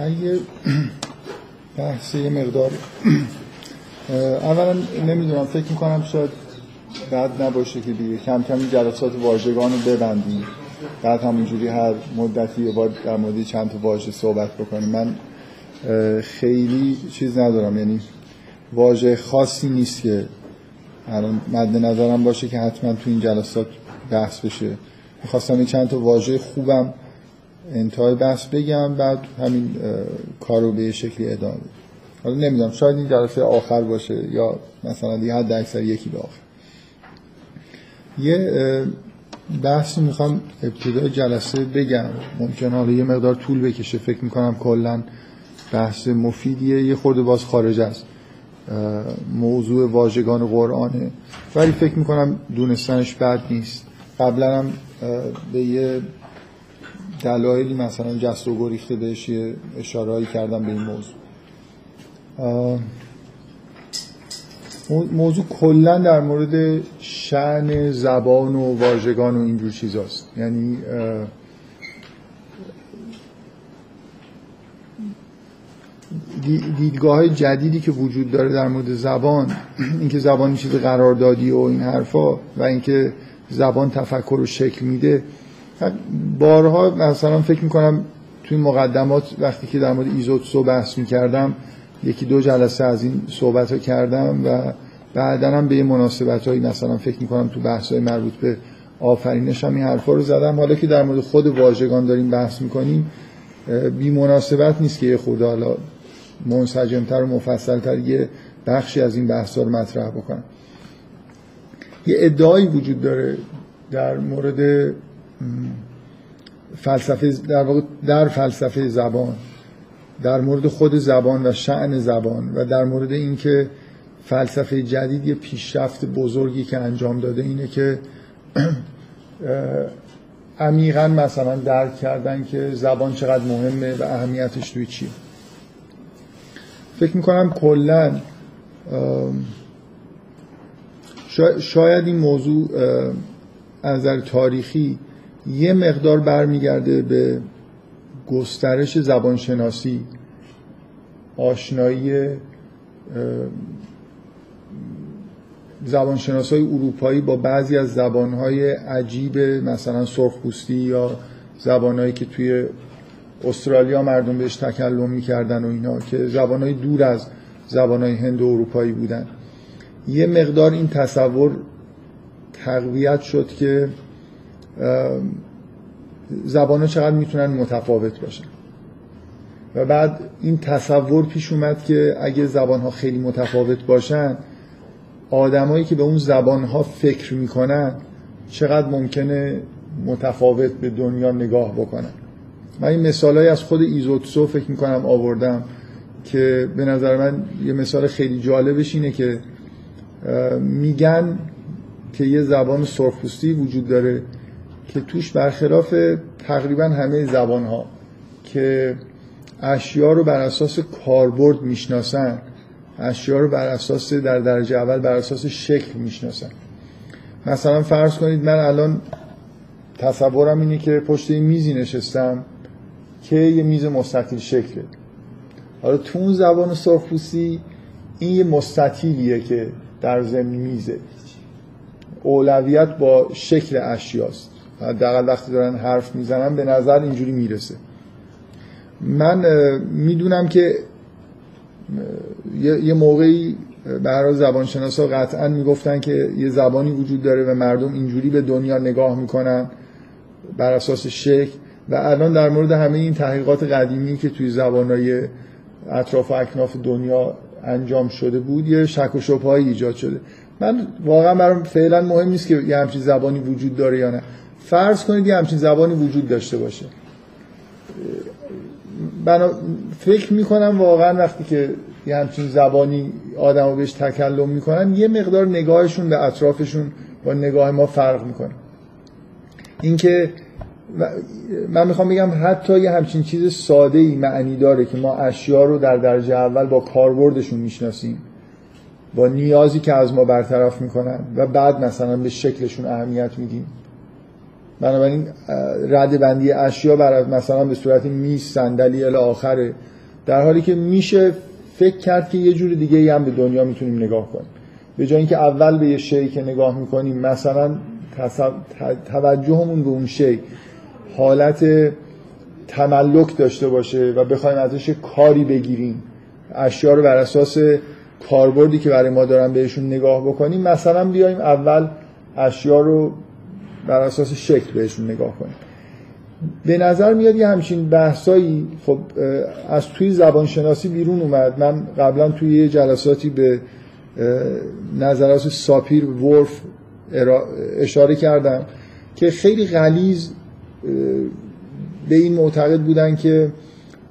من یه بحث یه مقدار اولا نمیدونم، فکر میکنم شاید بد نباشه که دیگه کم کم جلسات واژگان رو ببندیم، بعد همونجوری هر مدتی یه بار در مورد چند تا واژه صحبت بکنیم. من خیلی چیز ندارم، یعنی واژه خاصی نیست که الان مد نظرم باشه که حتما تو این جلسات بحث بشه. میخواستم این چند تا واژه خوبم انتهای بحث بگم، بعد همین کارو به شکلی ادامه بدم. حالا نمیدونم، شاید این جلسه آخر باشه یا مثلا دیگه حد اکثر یکی به آخر. یه بحثی میخوام ابتدای جلسه بگم، ممکنه حالا یه مقدار طول بکشه، فکر میکنم کلا بحث مفیدیه، یه خورده باز خارج از موضوع واژگان قرآنه، ولی فکر میکنم دونستنش بد نیست. قبلا هم به یه دلایلی مثلا جست و گریخته بهش یه اشاره‌ای کردم به این موضوع. موضوع کلا در مورد شأن زبان و واژگان و اینجور چیزاست، یعنی دیدگاه‌های جدیدی که وجود داره در مورد زبان، اینکه زبان چیز قراردادی و این حرفا و اینکه زبان تفکر رو شکل میده. بارها مثلا فکر میکنم توی مقدمات وقتی که در مورد ایزوتسو بحث میکردم یکی دو جلسه از این صحبت ها کردم و بعدن هم به یه مناسبت هایی مثلا فکر میکنم تو بحث های مربوط به آفرینش هم این حرفا رو زدم. حالا که در مورد خود واژگان داریم بحث میکنیم بی مناسبت نیست که یه خورده حالا منسجمتر و مفصلتر یه بخشی از این بحث ها رو مطرح بکنم. یه ادعایی وجود داره در مورد فلسفه، در واقع در فلسفه زبان، در مورد خود زبان و شأن زبان و در مورد اینکه فلسفه جدید یه پیشرفت بزرگی که انجام داده اینه که عمیقاً مثلا درک کردن که زبان چقدر مهمه و اهمیتش توی چیه. فکر میکنم کلاً شاید این موضوع از نظر تاریخی یه مقدار برمیگرده به گسترش زبانشناسی، آشنایی زبانشناسای اروپایی با بعضی از زبانهای عجیب مثلا سرخپوستی یا زبانهایی که توی استرالیا مردم بهش تکلم میکردن و اینا، که زبانهای دور از زبانهای هند و اروپایی بودن. یه مقدار این تصور تقویت شد که زبان‌ها چقدر میتونن متفاوت باشن و بعد این تصور پیش اومد که اگه زبان‌ها خیلی متفاوت باشن، آدمایی که به اون زبان‌ها فکر میکنن چقدر ممکنه متفاوت به دنیا نگاه بکنن. من این مثالایی از خود ایزوتسو فکر میکنم آوردم که به نظر من یه مثال خیلی جالبش اینه که میگن که یه زبان سرخپوستی وجود داره که توش برخلاف تقریبا همه زبان‌ها که اشیا رو بر اساس کاربرد میشناسن، اشیا رو بر اساس در درجه اول بر اساس شکل میشناسن. مثلا فرض کنید من الان تصورم اینه که پشت این میزی نشستم که یه میز مستطیل شکله. حالا تو اون زبان سرخپوستی این یه مستطیلیه که در ضمن میزه، اولویت با شکل اشیاست. حداقل وقتی دارن حرف میزنن به نظر اینجوری میرسه. من میدونم که یه موقعی برای زبانشناسا قطعا میگفتن که یه زبانی وجود داره و مردم اینجوری به دنیا نگاه میکنن بر اساس شکل، و الان در مورد همه این تحقیقات قدیمی که توی زبانهای اطراف و اکناف دنیا انجام شده بود یه شک و شبهه‌ای ایجاد شده. من واقعا برام فعلا مهم نیست که یه همچین زبانی وجود داره یا نه. فرض کنید یه همچین زبانی وجود داشته باشه، من فکر میکنم واقعا وقتی که یه همچین زبانی آدمو بهش تکلم میکنن یه مقدار نگاهشون به اطرافشون با نگاه ما فرق میکنه. اینکه من میخوام بگم حتی یه همچین چیز ساده‌ای معنی داره که ما اشیا رو در درجه اول با کاربردشون میشناسیم، با نیازی که از ما برطرف میکنن، و بعد مثلا به شکلشون اهمیت میدیم. بنابراین ردبندی اشیا برای مثلا به صورت میز، صندلی الی آخره، در حالی که میشه فکر کرد که یه جور دیگه ای هم به دنیا میتونیم نگاه کنیم. به جای اینکه اول به یه شی که نگاه میکنیم مثلا توجهمون به اون شی حالت تملک داشته باشه و بخوایم ازش کاری بگیریم، اشیا رو بر اساس کاربردی که برای ما دارن بهشون نگاه بکنیم، مثلا بیایم اول اشیا رو بر اساس شکل بهشون نگاه کنیم. به نظر میاد یه همچین بحثایی خب از توی زبانشناسی بیرون اومد. من قبلا توی یه جلساتی به نظرات ساپیر وورف اشاره کردم که خیلی غلیظ به این معتقد بودن که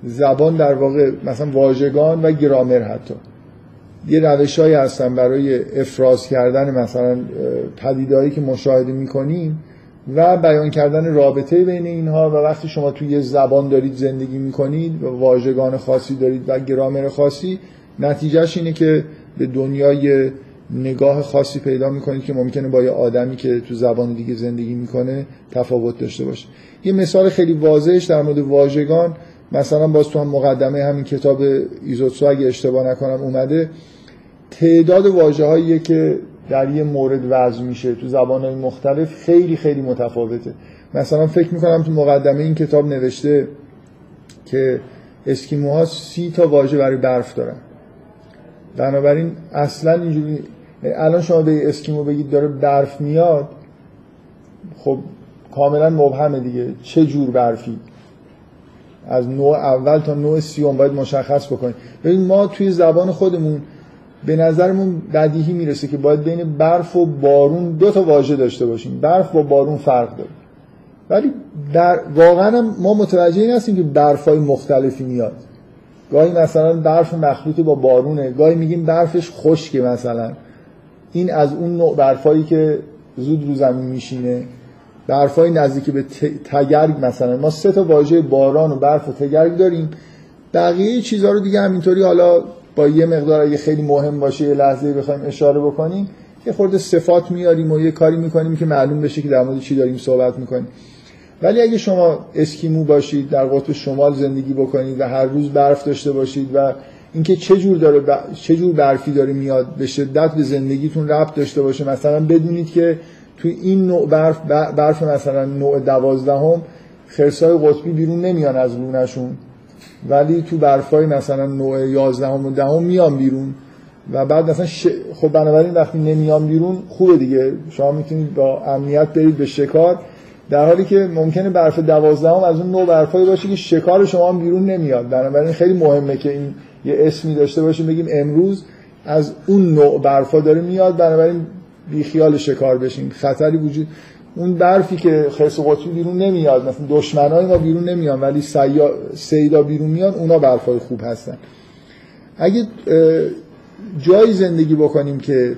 زبان در واقع مثلا واژگان و گرامر حتی یه روش‌هایی هستن برای افراز کردن مثلا پدیده‌هایی که مشاهده می‌کنیم و بیان کردن رابطه بین اینها. و وقتی شما توی یه زبان دارید زندگی می‌کنید و واژگان خاصی دارید و گرامر خاصی، نتیجهش اینه که به دنیای نگاه خاصی پیدا می‌کنید که ممکنه با یه آدمی که تو زبان دیگه زندگی می‌کنه تفاوت داشته باشه. یه مثال خیلی واضحش در مورد واژگان مثلا باز تو هم مقدمه همین کتاب ایزوتسو اگه اشتباه نکنم اومده، تعداد واژه‌هایی که در یه مورد وضع میشه تو زبان‌های مختلف خیلی خیلی متفاوته. مثلا فکر می‌کنم تو مقدمه این کتاب نوشته که اسکیموها 30 تا واژه برای برف دارن. بنابراین اصلا اینجوری الان شما به اسکیمو بگید داره برف میاد، خب کاملا مبهمه دیگه، چه جور برفی؟ از نوع اول تا نوع سیوم باید مشخص بکنید. ببین ما توی زبان خودمون به نظرمون بدیهی میرسه که باید بین برف و بارون 2 تا واژه داشته باشیم، برف و بارون فرق داره، ولی واقعا ما متوجه این هستیم که برفای مختلفی میاد. گاهی مثلا برف مخلوط با بارونه، گاهی میگیم برفش خشکه، مثلا این از اون نوع برفایی که زود رو زمین میشینه، برفای نزدیکی به تگرگ. مثلا ما 3 تا واژه باران و برف و تگرگ داریم، بقیه چیزها رو دیگه همینطوری حالا با یه مقدار اگه خیلی مهم باشه یه لحظه بخوایم اشاره بکنیم یه خورده صفات میاریم و یه کاری میکنیم که معلوم بشه که در مورد چی داریم صحبت میکنیم. ولی اگه شما اسکیمو باشید، در قطب شمال زندگی بکنید و هر روز برف داشته باشید و اینکه چه جور برفی داره میاد به شدت به زندگیتون ربط داشته باشه، مثلا بدونید که تو این نوع برف مثلا نوع 12 خرسای قطبی بیرون نمیان از لونشون، ولی تو برفای مثلا نوع 11 و 10 میان بیرون و بعد مثلا خب بنابراین وقتی نمیان بیرون خوبه دیگه، شما میتونید با امنیت برید به شکار، در حالی که ممکنه برف 12 از اون نوع برفایی باشه که شکار شما هم بیرون نمیاد. بنابراین خیلی مهمه که این یه اسمی داشته باشیم، بگیم امروز از اون نوع برفا داره میاد، بنابراین بی خیال شکار بشیم، خطری وجود اون برفی که خرس قطبی بیرون نمیاد، مثلا دشمنای ما بیرون نمیان ولی سیدا بیرون میان، اونا برفای خوب هستن. اگه جای زندگی بکنیم که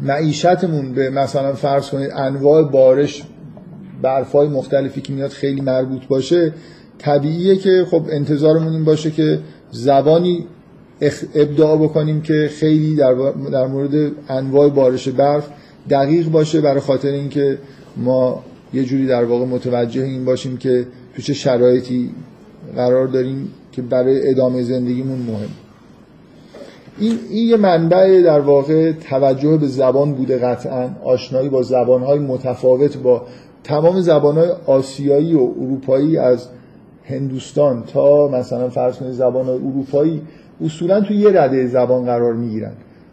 معیشتمون به مثلا فرض کنید انواع بارش برفای مختلفی که میاد خیلی مربوط باشه، طبیعیه که خب انتظارمون این باشه که زبانی ابداع بکنیم که خیلی در مورد انواع بارش برف دقیق باشه، برای خاطر اینکه ما یه جوری در واقع متوجه این باشیم که تو چه شرایطی قرار داریم که برای ادامه زندگیمون مهم. این یه منبع در واقع توجه به زبان بوده، قطعاً آشنایی با زبان‌های متفاوت، با تمام زبان‌های آسیایی و اروپایی از هندوستان تا مثلا فرض کنید زبان‌های اروپایی اصولاً تو یه رده زبان قرار می‌گیرن.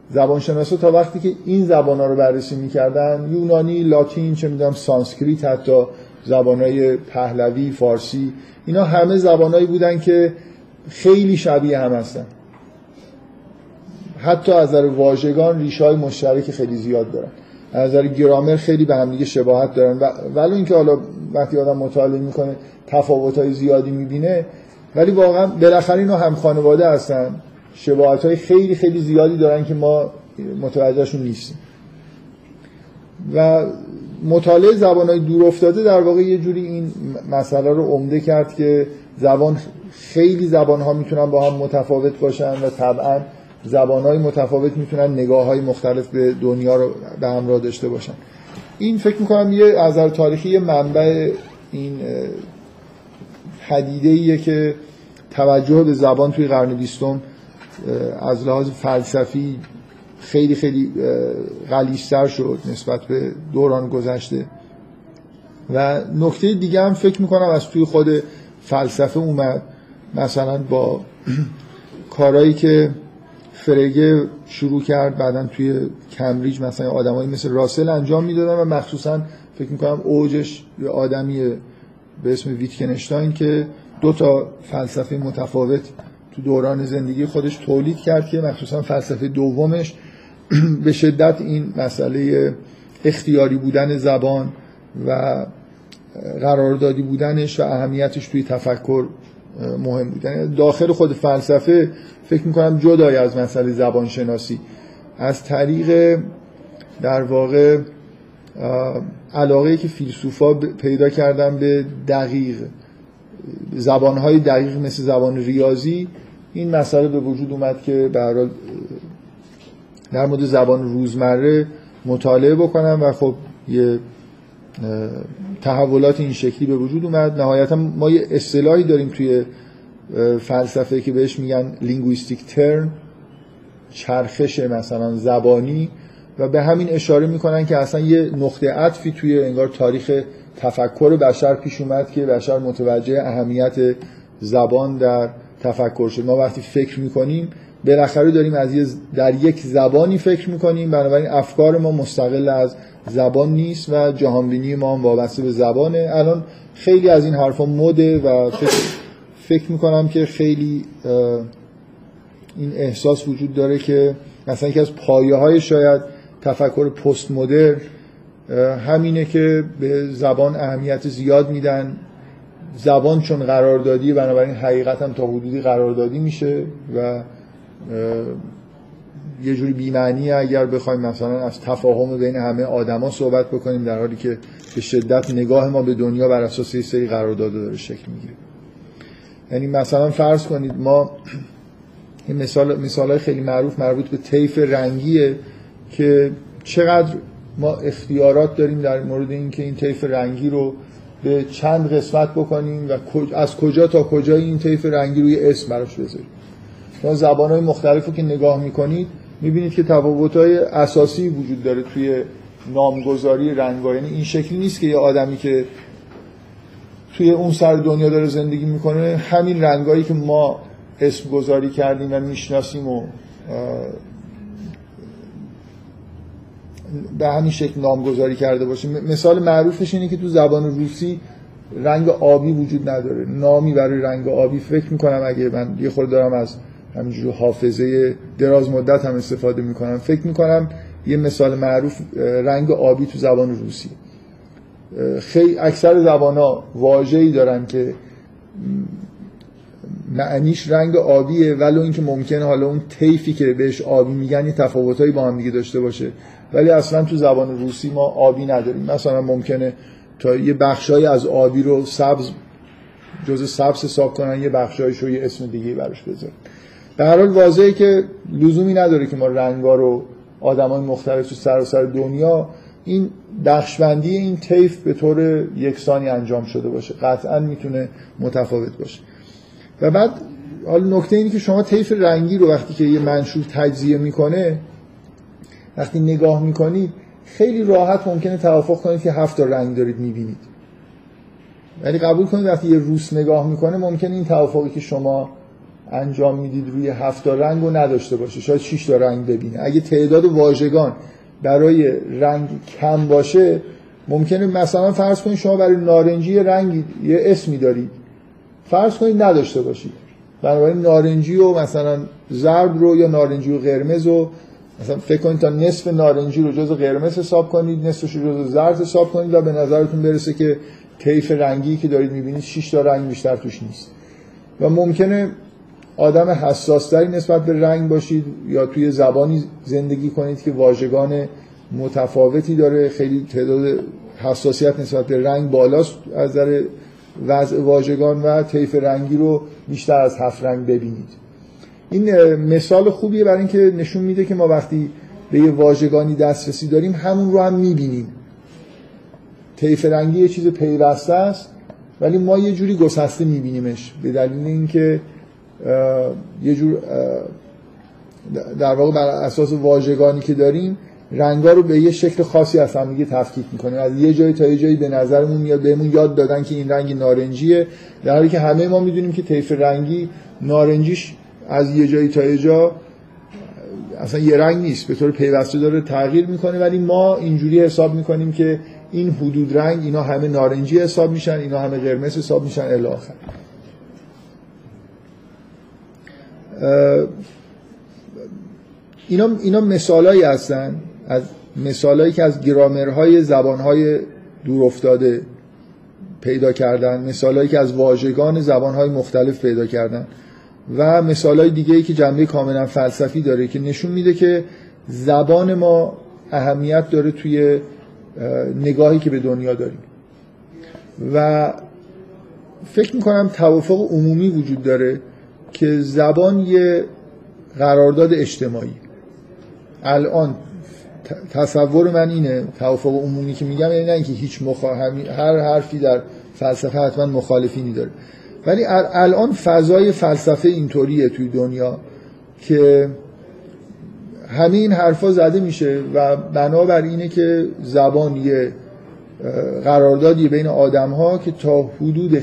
زبانشناسا تا وقتی که این زبان‌ها رو بررسی می‌کردن، یونانی، لاتین، چه می‌دونم سانسکریت، حتی زبان‌های پهلوی، فارسی، اینا همه زبان‌هایی بودن که خیلی شبیه هم هستن. حتی از نظر واژگان ریشه‌های مشترک خیلی زیاد دارن. از نظر گرامر خیلی به هم دیگه شباهت دارن. ولی اینکه حالا وقتی آدم مطالعه می‌کنه تفاوت‌های زیادی می‌بینه، ولی واقعا بالاخره اینا هم خانواده هستن، شباهت‌های خیلی خیلی زیادی دارن که ما متوجهشون نیستیم. و مطالعه زبان‌های دور افتاده در واقع یه جوری این مسئله رو عمده کرد که زبان خیلی زبان‌ها میتونن با هم متفاوت باشن و طبعاً زبان‌های متفاوت میتونن نگاه‌های مختلف به دنیا رو به همراه داشته باشن. این فکر میکنم یه از نظر تاریخی یه منبع این پدیده‌ایه که توجه به زبان توی قرن 20 از لحاظ فلسفی خیلی خیلی غلیظ‌تر شد نسبت به دوران گذشته. و نکته دیگه هم فکر میکنم از توی خود فلسفه اومد، مثلا با کارهایی که فرگه شروع کرد بعداً توی کمبریج مثلا آدمایی مثل راسل انجام میدادن، و مخصوصا فکر میکنم اوجش یه آدمی به اسم ویتکنشتاین که دو تا فلسفه متفاوت تو دوران زندگی خودش تولید کرد، که مخصوصا فلسفه دومش به شدت این مسئله اختیاری بودن زبان و قراردادی بودنش و اهمیتش توی تفکر مهم بود. داخل خود فلسفه فکر میکنم جدای از مسئله زبانشناسی، از طریق در واقع علاقه‌ای که فیلسوفا پیدا کردن به دقیق زبانهای دقیق مثل زبان ریاضی، این مسئله به وجود اومد که به هر حال در مورد زبان روزمره مطالعه بکنم، و خب یه تحولات این شکلی به وجود اومد. نهایتا ما یه اصطلاحی داریم توی فلسفه که بهش میگن لینگویستیک ترن، چرخش مثلا زبانی، و به همین اشاره میکنن که اصلا یه نقطه عطفی توی انگار تاریخ تفکر بشر پیش اومد که بشر متوجه اهمیت زبان در تفکر شد. ما وقتی فکر میکنیم بالاخره داریم در یک زبانی فکر میکنیم، بنابراین افکار ما مستقل از زبان نیست و جهانبینی ما هم وابسته به زبانه. الان خیلی از این حرفا مده و فکر میکنم که خیلی این احساس وجود داره که مثلا یکی از پایه‌های شاید تفکر پست مدرن همینه که به زبان اهمیت زیاد میدن. زبان چون قراردادی، بنابراین حقیقتا تا حدودی قراردادی میشه و یه جوری بی‌معنیه اگر بخوایم مثلا از تفاهم بین همه آدما صحبت بکنیم، در حالی که به شدت نگاه ما به دنیا بر اساس یه سری قراردادها داره شکل میگیره. یعنی مثلا فرض کنید ما این مثالای خیلی معروف مربوط به طیف رنگیه که چقدر ما اختیارات داریم در مورد اینکه این طیف رنگی رو به چند قسمت بکنیم و از کجا تا کجا این طیف رنگی روی اسم براش بذاریم. شما زبان‌های مختلفو که نگاه می‌کنید می‌بینید که تفاوت‌های اساسی وجود داره توی نامگذاری رنگ‌ها. یعنی این شکلی نیست که یه آدمی که توی اون سر دنیا داره زندگی می‌کنه همین رنگایی که ما اسم گذاری کردیم و می‌شناسیم و به همین شکل نامگذاری کرده باشه. مثال معروفش اینه که تو زبان روسی رنگ آبی وجود نداره، نامی برای رنگ آبی فکر می‌کنم، اگه من یه خورده دارم از همینجور حافظه دراز مدت هم استفاده میکنم، فکر میکنم یه مثال معروف رنگ آبی تو زبان روسی. خیلی اکثر زبان‌ها واژه‌ای دارن که معنیش رنگ آبیه، ولو اینکه ممکنه حالا اون طیفی که بهش آبی میگن یه تفاوتایی با هم دیگه داشته باشه، ولی اصلا تو زبان روسی ما آبی نداریم. مثلا ممکنه تا یه بخشایی از آبی رو سبز جزء سبز حساب کنن، یه بخشایش رو یه اسم دیگه براش بذارن. در هر حال واضحه که لزومی نداره که ما رنگا رو آدمای مختلف تو سراسر دنیا این بخش‌بندی این طیف به طور یکسانی انجام شده باشه، قطعا میتونه متفاوت باشه. و بعد حالا نکته اینه که شما طیف رنگی رو وقتی که یه منشور تجزیه میکنه، وقتی نگاه میکنید خیلی راحت ممکنه توافق کنید که 7 تا رنگ دارید میبینید، ولی قبول کنید وقتی یه روس نگاه میکنه ممکنه این توافقی که شما انجام میدید روی 7 تا رنگ رو نداشته باشه، شاید 6 تا رنگ ببینه. اگه تعداد واژگان برای رنگ کم باشه، ممکنه مثلا فرض کنید شما برای نارنجی رنگی یه اسمی دارید، فرض کنید نداشته باشید، بنابراین نارنجی و مثلا زرد رو یا نارنجی و قرمز رو مثلا فکر کنید تا نصف نارنجی رو جزء قرمز حساب کنید، نصفش رو جزء زرد حساب کنید و به نظرتون برسه که طیف رنگی که دارید میبینید 6 تا رنگ بیشتر توش نیست. و ممکنه آدم حساس‌تری نسبت به رنگ باشید یا توی زبانی زندگی کنید که واژگان متفاوتی داره، خیلی تعداد حساسیت نسبت به رنگ بالاست از نظر وضع واژگان، و طیف رنگی رو بیشتر از 7 رنگ ببینید. این مثال خوبیه برای اینکه نشون میده که ما وقتی به یه واژگانی دسترسی داریم همون رو هم میبینیم، طیف رنگی یه چیز پیوسته است ولی ما یه جوری گسسته میبینیمش به دلیل اینکه یه جور در واقع بر اساس واژگانی که داریم رنگا رو به یه شکل خاصی از هم دیگه تفکیک میکنیم، از یه جای تا یه جایی به نظرمون میاد، بهمون یاد دادن که این رنگ نارنجیه، در حالی که همه ما میدونیم که طیف رنگی نارنجیش از یه جایی تا یه جا اصلا یه رنگ نیست، به طور پیوسته داره تغییر میکنه، ولی ما اینجوری حساب میکنیم که این حدود رنگ اینا همه نارنجی حساب میشن، اینا همه قرمز حساب میشن الی آخر. اینا مثالایی هستن از مثالایی که از گرامرهای زبانهای دور افتاده پیدا کردن، مثالایی که از واژگان زبانهای مختلف پیدا کردن و مثالای دیگه‌ای که جنبه کاملا فلسفی داره که نشون میده که زبان ما اهمیت داره توی نگاهی که به دنیا داریم. و فکر میکنم توافق عمومی وجود داره که زبان یه قرارداد اجتماعی، الان تصور من اینه، توافق عمومی که میگم یعنی نه اینکه هیچ هر حرفی در فلسفه حتما مخالفینی داره، ولی الان فضای فلسفه اینطوریه توی دنیا که همین این حرفا زده میشه و بنابر اینه که زبان یه قراردادی بین آدم ها که تا حدود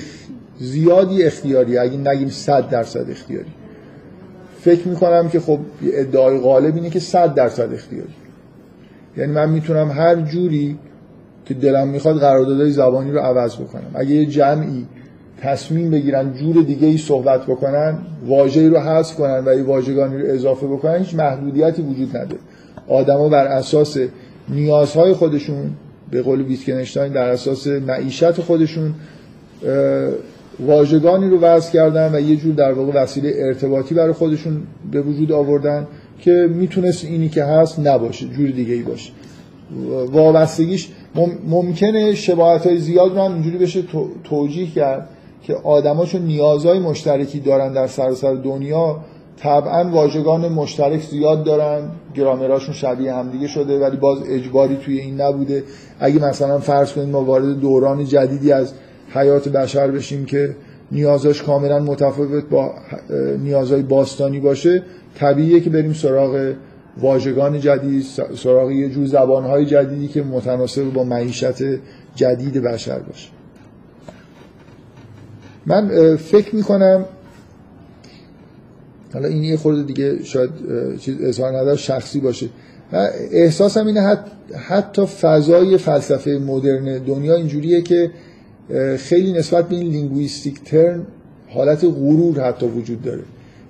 زیادی اختیاری، اگه نگیم 100% اختیاری، فکر میکنم که خب ادعای غالب اینه که 100% اختیاری، یعنی من میتونم هر جوری که دلم میخواد قراردادهای زبانی رو عوض بکنم. اگه یه جمعی تصمیم بگیرن جور دیگه ای صحبت بکنن، واژه‌ای رو حذف کنن و یه واژگانی رو اضافه بکنن، هیچ محدودیتی وجود نداره. آدما بر اساس نیازهای خودشون، به قول ویتگنشتاین در اساس معیشت خودشون، واژگانی رو وضع کردن و یه جور در واقع وسیله ارتباطی برای خودشون به وجود آوردن که میتونست اینی که هست نباشه، جور دیگه ای باشه. وابستگیش ممکنه شباهت‌های زیاد رو هم اینجوری بشه توجیه کرد که آدما چون نیازهای مشترکی دارن در سراسر دنیا، طبعا واژگان مشترک زیاد دارن، گرامراشون شبیه همدیگه شده، ولی باز اجباری توی این نبوده. اگه مثلا فرض کنیم ما وارد دوران جدیدی از حیات بشر بشیم که نیازش کاملا متفاوت با نیازهای باستانی باشه، طبیعیه که بریم سراغ واژگان جدید، سراغ یه جور زبانهای جدیدی که متناسب با معیشت جدید بشر باشه. من فکر میکنم حالا این یه خورده دیگه شاید چیز اظهار نظر شخصی باشه، من احساسم اینه حتی فضای فلسفه مدرن دنیا اینجوریه که خیلی نسبت به این لینگویستیک ترم حالت غرور حتی وجود داره.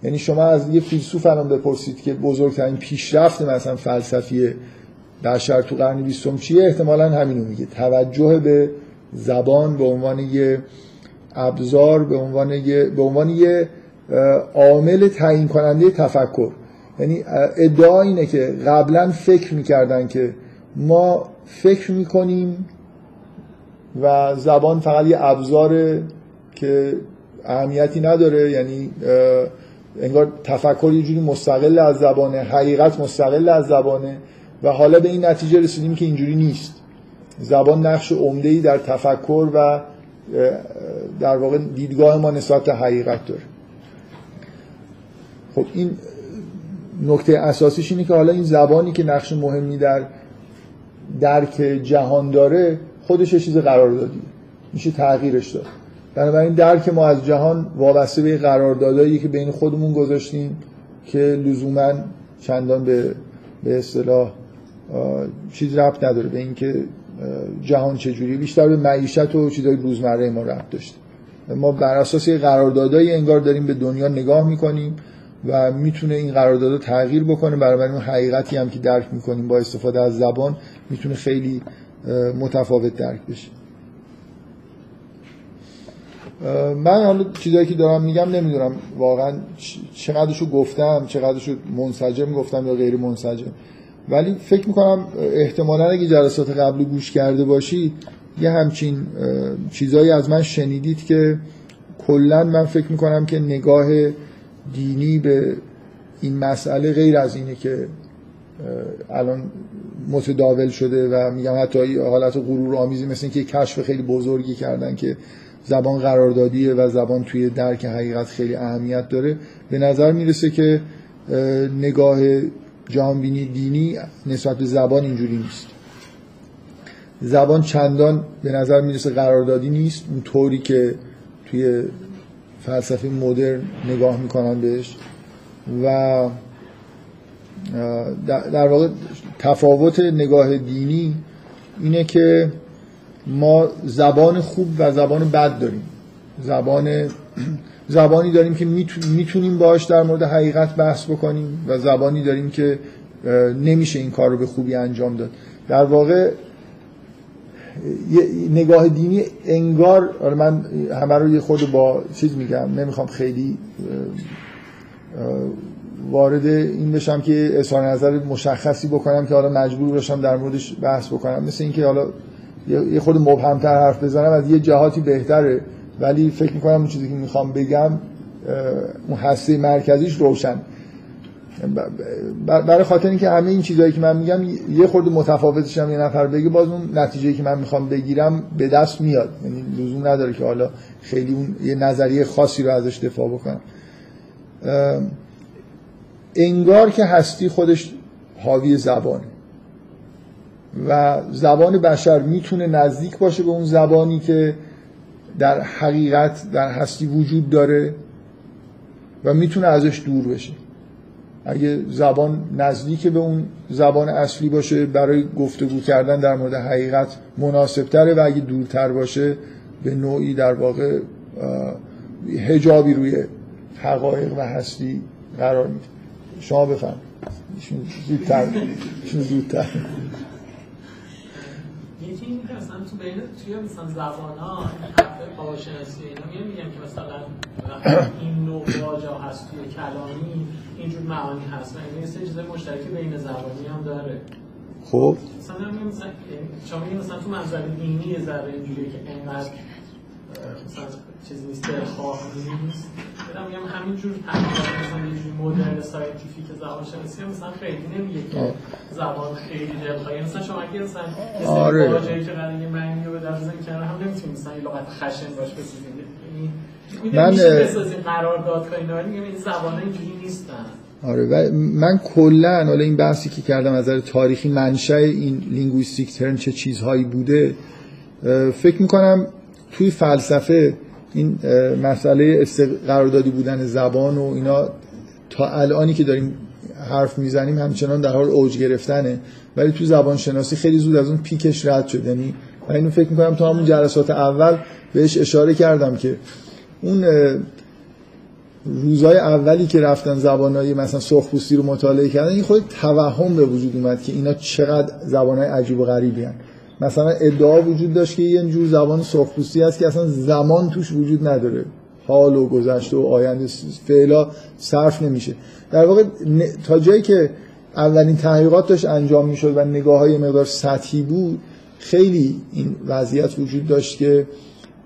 یعنی شما از یه فیلسوف الان بپرسید که بزرگترین پیشرفت مثلا فلسفی بشر تو قرن 20 چیه، احتمالاً همینو میگه، توجه به زبان به عنوان یه ابزار، به عنوان یه عامل تعیین کننده تفکر. یعنی ادعا اینه که قبلا فکر میکردن که ما فکر میکنیم و زبان فقط یه ابزاره که اهمیتی نداره، یعنی انگار تفکر یه جوری مستقل از زبانه، حقیقت مستقل از زبانه، و حالا به این نتیجه رسیدیم که اینجوری نیست. زبان نقش عمده‌ای در تفکر و در واقع دیدگاه ما نسبت به حقیقت داره. خب این نکته اساسیش اینه که حالا این زبانی که نقش مهمی در درک جهان داره، خودش یه چیز قراردادیه، میشه تغییرش داد. بنابراین درک ما از جهان وابسته به قراردادایی که بین خودمون گذاشتیم که لزوماً چندان به اصطلاح چیز ربط نداره به اینکه جهان چجوری، بیشتر به معیشت و چیزهای روزمره ما ربط داشته. ما بر اساس قراردادایی انگار داریم به دنیا نگاه میکنیم و میتونه این قراردادا تغییر بکنه، بنابراین اون حقیقتی هم که درک میکنیم با استفاده از زبان میتونه خیلی متفاوت درک بشه. من حالا چیزایی که دارم میگم نمیدونم واقعا چقدرشو گفتم، چقدرشو منسجم گفتم یا غیر منسجم، ولی فکر میکنم احتمالاً اگه جلسات قبلی گوش کرده باشید یه همچین چیزایی از من شنیدید که کلاً من فکر میکنم که نگاه دینی به این مسئله غیر از اینه که الان متداول شده و میگم حتی حالت غرور آمیزی مثل اینکه کشف خیلی بزرگی کردن که زبان قراردادیه و زبان توی درک حقیقت خیلی اهمیت داره. به نظر میرسه که نگاه جهانبینی دینی نسبت به زبان اینجوری نیست. زبان چندان به نظر میرسه قراردادی نیست اون طوری که توی فلسفه مدرن نگاه میکنن بهش و در واقع تفاوت نگاه دینی اینه که ما زبان خوب و زبان بد داریم، زبانی داریم که میتونیم باهاش در مورد حقیقت بحث بکنیم و زبانی داریم که نمیشه این کار رو به خوبی انجام داد. در واقع نگاه دینی انگار، من همه رو یه خود با چیز میگم، نمیخوام خیلی وارد این بشم که اظهار نظر مشخصی بکنم که حالا مجبور بشم در موردش بحث بکنم، مثل اینکه حالا یه خود مبهمتر حرف بزنم از یه جهاتی بهتره، ولی فکر میکنم اون چیزی که میخوام بگم اون هسته مرکزیش روشن. برای خاطر اینکه همه این چیزایی که من میگم یه خورده متفاوتش هم یه نفر بگه، باز اون نتیجه‌ای که من میخوام بگیرم به دست میاد، یعنی لزوم نداره که حالا خیلی اون یه نظریه خاصی رو ازش دفاع بکنم. انگار که هستی خودش حاوی زبانه و زبان بشر میتونه نزدیک باشه به اون زبانی که در حقیقت در هستی وجود داره و میتونه ازش دور بشه. اگه زبان نزدیک به اون زبان اصلی باشه برای گفتگو کردن در مورد حقیقت مناسب تره و اگه دورتر باشه به نوعی در واقع حجابی روی حقایق و هستی قرار میده. شما بفهم زودتر یه چیزی که اصلا تو بین توی مثلا زبان ها حرف کاواشناسی اینا میگم که مثلا این نوع واژه هست توی کلامی اینجور معانی هست و این سه چیز مشترکی بین زبانی هم داره. خب مثلا میگم مثلا تو منظر دینی ذره اینجوریه که انقدر مثلا چیزی نیست، درخواه نیست، میگم همینجور مثلا یه جور مدرن ساینتیفیک زبانشناسی مثلا خیلی نمیگه که زبان خیلی دلخواهی، مثلا شما اگه مثلا یه واژه‌ای که قراره یه معنی رو به دست بزنه کنار هم نمیتونی مثلا یه لغت خشن باش بسازید، من بسازید قرارداد و اینا، میگم این زبان‌ها اینجوری نیستن. آره و من کلا حالا این بحثی که کردم از نظر تاریخی منشأ این لینگویستیک ترم چه چیزهایی بوده، فکر می‌کنم توی فلسفه این مسئله قراردادی بودن زبان و اینا تا الانی که داریم حرف میزنیم همچنان در حال اوج گرفتنه، ولی تو زبان شناسی خیلی زود از اون پیکش رد شد. یعنی من اینو فکر میکنم تا همون جلسات اول بهش اشاره کردم که اون روزای اولی که رفتن زبانایی مثلا سرخپوستی رو مطالعه کردن، این خود توهم به وجود اومد که اینا چقدر زبانای عجیب و غریبی هن. مثلا ادعا وجود داشت که یه جور زبان سرخپوستی هست که اصلا زمان توش وجود نداره، حال و گذشته و آینده فعلا صرف نمیشه. در واقع تا جایی که اولین تحقیقات داشت انجام میشد و نگاه‌های مقدار سطحی بود، خیلی این وضعیت وجود داشت که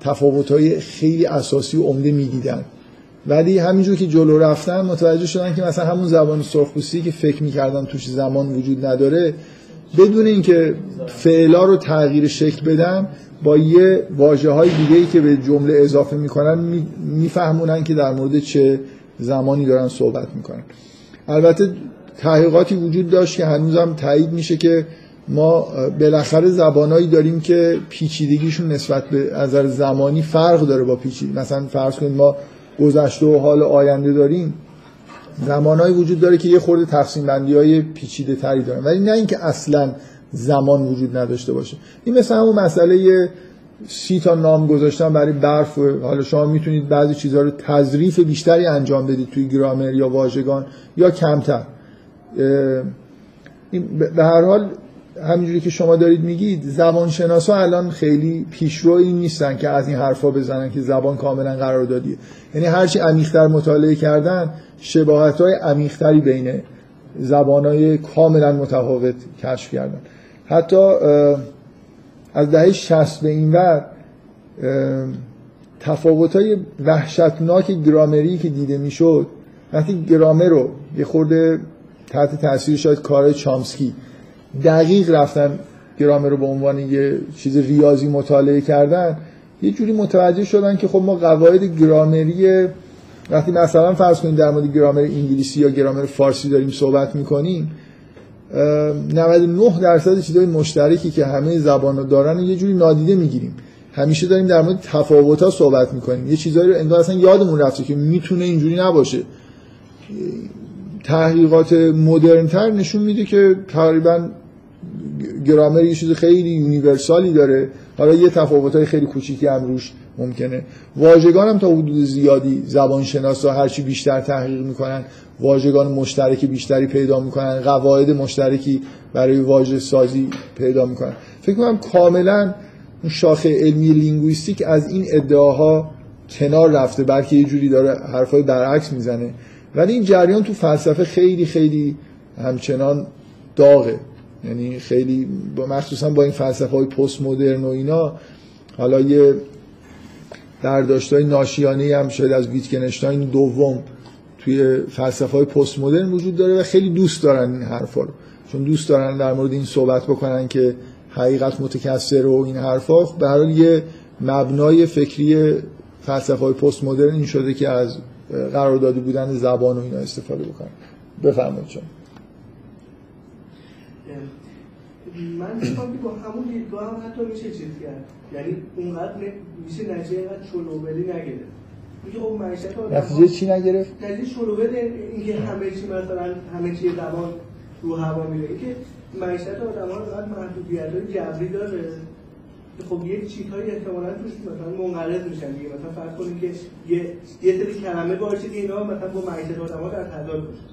تفاوت‌های خیلی اساسی و عمده می‌دیدن، ولی همینجور که جلو رفتن متوجه شدن که مثلا همون زبان سرخپوستی که فکر می‌کردن توش زمان وجود نداره، بدون اینکه فعلا رو تغییر شکل بدن با یه واژه‌های دیگه‌ای که به جمله اضافه می‌کنن می‌فهمونن که در مورد چه زمانی دارن صحبت می‌کنن. البته تحقیقاتی وجود داشت که هنوزم تایید میشه که ما بالاخره زبانایی داریم که پیچیدگیشون نسبت به نظر زمانی فرق داره با پیچیدگی، مثلا فرض کنید ما گذشته و حال آینده داریم، زمانایی وجود داره که یه خورده تقسیم بندی‌های پیچیده‌تری دارن، ولی نه اینکه اصلاً زمان وجود نداشته باشه. این مثلا اون مسئله 30 تا نام گذاشتن برای برف. حالا شما میتونید بعضی چیزها رو تظریف بیشتری انجام بدید توی گرامر یا واژگان یا کمتر. به هر حال همینجوری که شما دارید میگید زبانشناسا الان خیلی پیشرو این نیستن که از این حرفا بزنن که زبان کاملا قراردادیه، یعنی هرچی عمیق‌تر مطالعه کردن شباهت‌های عمیق‌تری بین زبان‌های کاملا متفاوت کشف کردن. حتی از دهه 60 به این ور تفاوت‌های وحشتناک گرامری که دیده میشد، وقتی گرامر رو یه خورده تحت تاثیر شاید کارهای چامسکی دقیق رفتن گرامر رو به عنوان یه چیز ریاضی مطالعه کردن، یه جوری متوجه شدن که خب ما قواعد گرامری، وقتی مثلا فرض کنیم در مورد گرامر انگلیسی یا گرامر فارسی داریم صحبت میکنیم، 99% چیزهای مشترکی که همه زبان‌ها دارن یه جوری نادیده میگیریم. همیشه داریم در مورد تفاوت‌ها صحبت میکنیم، یه چیزایی رو انگار اصلا یادمون رفته که میتونه اینجوری نباشه. تحقیقات مدرن‌تر نشون میده که تقریباً گرامر یه چیز خیلی یونیورسالی داره، حالا یه تفاوت‌های خیلی کوچیکی هم روش ممکنه. واژگان هم تا حدود زیادی زبانشناسا هرچی بیشتر تحقیق میکنن واژگان مشترک بیشتری پیدا میکنن، قواعد مشترکی برای واژه سازی پیدا میکنن. فکر میکنم کاملا اون شاخه علمی لینگویستیک از این ادعاها کنار رفته، بلکه یه جوری داره حرفای برعکس میزنه، ولی این جریان تو فلسفه خیلی خیلی همچنان داغه. یعنی خیلی مخصوصا با این فلسفه‌های پست مدرن و اینا، حالا یه برداشت‌های ناشیانه‌ای هم شاید از ویتگنشتاین دوم توی فلسفه‌های پست مدرن وجود داره و خیلی دوست دارن این حرفا رو، چون دوست دارن در مورد این صحبت بکنن که حقیقت متکثر و این حرفا. به هر حال یه مبنای فکری فلسفه‌های پست مدرن این شده که از قراردادی بودن زبان و اینا استفاده بکنن. بفرمایید. چون من میخوام که با همون دیدگاه هم حتی میشه چیز کرد، یعنی اونقدر میشه نتیجه اینقدر شلوغلی نگرفت. میگه خب معیشت ها نتیجه چی نگرفت؟ نتیجه شلوغل اینکه همه چی مثلا همه چی زبان رو هوا میره، اینکه معیشت آدم ها اینقدر محدودیت های جبری داره که خب یه چیزهایی احتمالا توش مثلا منقرض میشن دیگه. مثلا فرض کنید که یه سری کلمه باشه که اینا مثلا با معیشت آدم ها در تضاد باشه،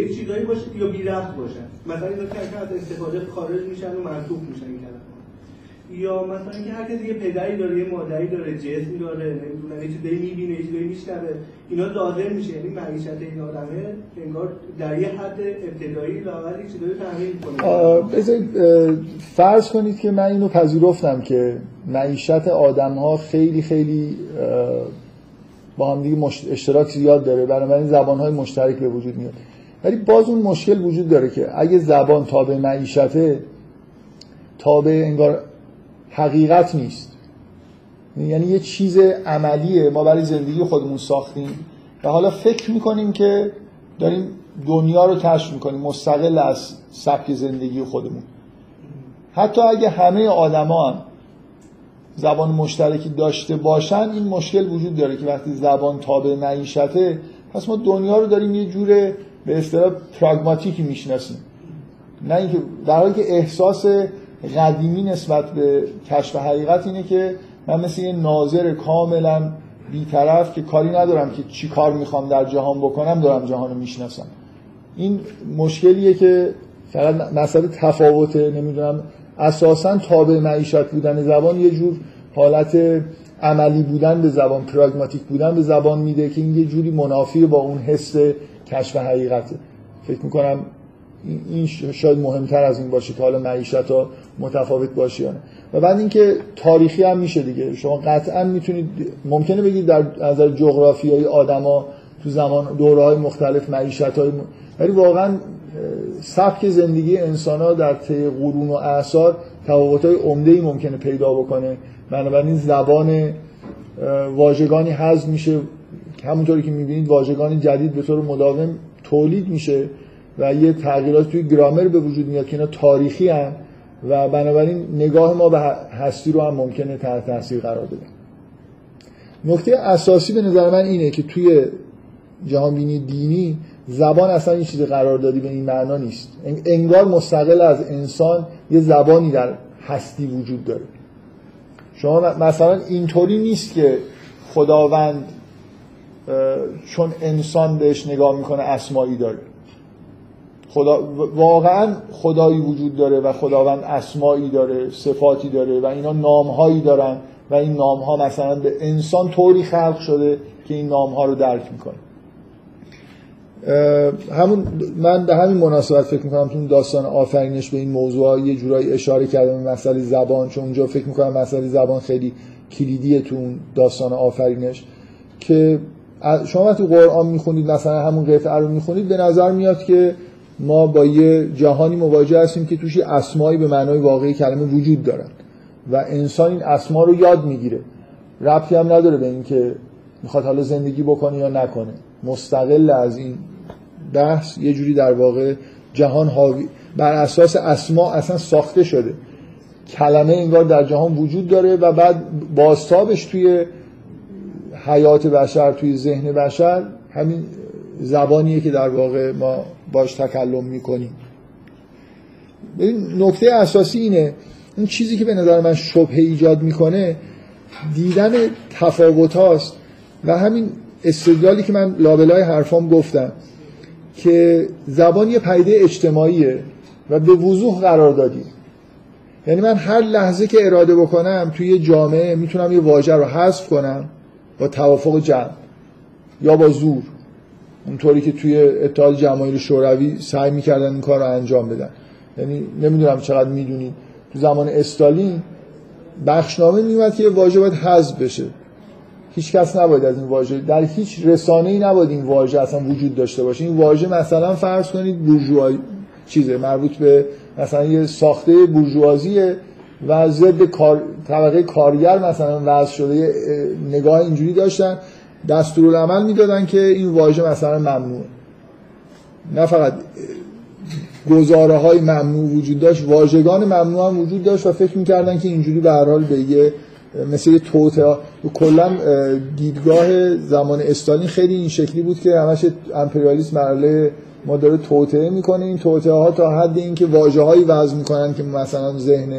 یه چیزایی باشه یا بی‌ربط باشن، مثلا اینا که از استفاده خارج میشن و منسوخ میشن این کلمات. یا مثلا اینکه هر کسی یه پدری داره، یه مادری داره، جسمی داره، نمیدونم یه چیزایی میبینه، یه چیزایی میشنوه، اینا داده میشه. یعنی معیشت این آدمه انگار در یه حد ابتدایی لااقل یه چیزایی تامین می‌کنه. بذارید فرض کنید که من اینو پذیرفتم که معیشت آدم‌ها خیلی خیلی با هم دیگه اشتراک زیاد داره، بنابراین زبان‌های مشترک به وجود میاد. ولی باز اون مشکل وجود داره که اگه زبان تابع معیشته، تابع انگار حقیقت نیست، یعنی یه چیز عملیه ما برای زندگی خودمون ساختیم و حالا فکر میکنیم که داریم دنیا رو کشف میکنیم مستقل از سبک زندگی خودمون. حتی اگه همه آدما هم زبان مشترکی داشته باشن این مشکل وجود داره که وقتی زبان تابع معیشته، پس ما دنیا رو داریم یه جوره به اصطلاح پراگماتیکی میشناسیم، نه اینکه در حالی که احساس قدیمی نسبت به کشف حقیقت اینه که من مثل یه ناظر کاملا بی‌طرف که کاری ندارم که چی کار میخوام در جهان بکنم، دارم جهان رو میشناسم. این مشکلیه که فقط مسئله تفاوته، نمیدونم اساسا تابع معیشت بودن زبان یه جور حالت عملی بودن به زبان، پراگماتیک بودن به زبان میده که این یه جوری منافی با اون حس کشف حقیقته. فکر میکنم این شاید مهمتر از این باشه که حالا معیشت ها متفاوت باشه یا نه. و بعد اینکه تاریخی هم میشه دیگه، شما قطعا میتونید ممکنه بگید در نظر جغرافیایی آدما تو زمان دوره‌های مختلف معیشت‌های، ولی واقعا سبک زندگی انسان‌ها در طی قرون و اعصار تفاوت‌های عمده‌ای ممکنه پیدا بکنه، بنابراین زبان واژگانی حذف میشه. همونطوری که می‌بینید واژگان جدید به طور مداوم تولید میشه و یه تغییرات توی گرامر به وجود میاد که اینا تاریخی هن و بنابراین نگاه ما به هستی رو هم ممکنه تحت تاثیر قرار بده. نکته اساسی به نظر من اینه که توی جهانبینی دینی زبان اصلا یه چیز قراردادی به این معنا نیست، انگار مستقل از انسان یه زبانی در هستی وجود داره. شما مثلا اینطوری نیست که خداوند چون انسان بهش نگاه میکنه اسمایی داره، خدا واقعا خدایی وجود داره و خداوند اسمایی داره، صفاتی داره و اینا نامهایی دارن و این نامها مثلا به انسان طوری خلق شده که این نامها رو درک میکنه. همون من به همین مناسبت فکر میکنم تو داستان آفرینش به این موضوع یه جورایی اشاره کردم به مسئله زبان، چون اونجا فکر میکنم مسئله زبان خیلی کلیدیه تو داستان آفرینش، که شما وقتی قرآن میخونید مثلا همون قطعه رو میخونید به نظر میاد که ما با یه جهانی مواجه هستیم که توش اسمایی به معنای واقعی کلمه وجود دارن و انسان این اسما رو یاد میگیره، ربطی هم نداره به اینکه میخواد حالا زندگی بکنه یا نکنه، مستقل از این بحث یه جوری در واقع جهان حاوی بر اساس اسما اصلا ساخته شده، کلمه انگار در جهان وجود داره و بعد بازتابش توی حیات بشر، توی ذهن بشر همین زبانیه که در واقع ما باش تکلم میکنیم. نکته اساسی اینه، این چیزی که به نظر من شبهه ایجاد میکنه دیدن تفاوت هاست و همین استدلالی که من لابلای حرفام گفتم که زبان یه پدیده اجتماعیه و به وضوح قرار دادیه، یعنی من هر لحظه که اراده بکنم توی جامعه میتونم یه واژه رو حذف کنم با توافق جمع یا با زور، اونطوری که توی اتحاد جماهیر شوروی سعی میکردن این کار رو انجام بدن. یعنی نمیدونم چقدر میدونید تو زمان استالین بخشنامه میومد که یه واژه باید حذف بشه، هیچ کس نباید از این واژه، در هیچ رسانه‌ای نباید این واژه اصلا وجود داشته باشه. این واژه مثلا فرض کنید بورژوایی چیزه مربوط به مثلا یه ساخته بورژوازیه و ضد طبقه کارگر مثلا وضع شده، یه نگاه اینجوری داشتن، دستورالعمل میدادن که این واژه مثلا ممنوعه. نه فقط گزاره های ممنوع وجود داشت، واژگان ممنوع هم وجود داشت و فکر میکردن که اینجوری به هر حال به یه مثل یه توطئه. کلا دیدگاه زمان استالین خیلی این شکلی بود که همش امپریالیسم مرحله ما داره توطئه میکنه، این توطئه ها تا حد اینکه واژه هایی وضع میکنن که مثلا ذهن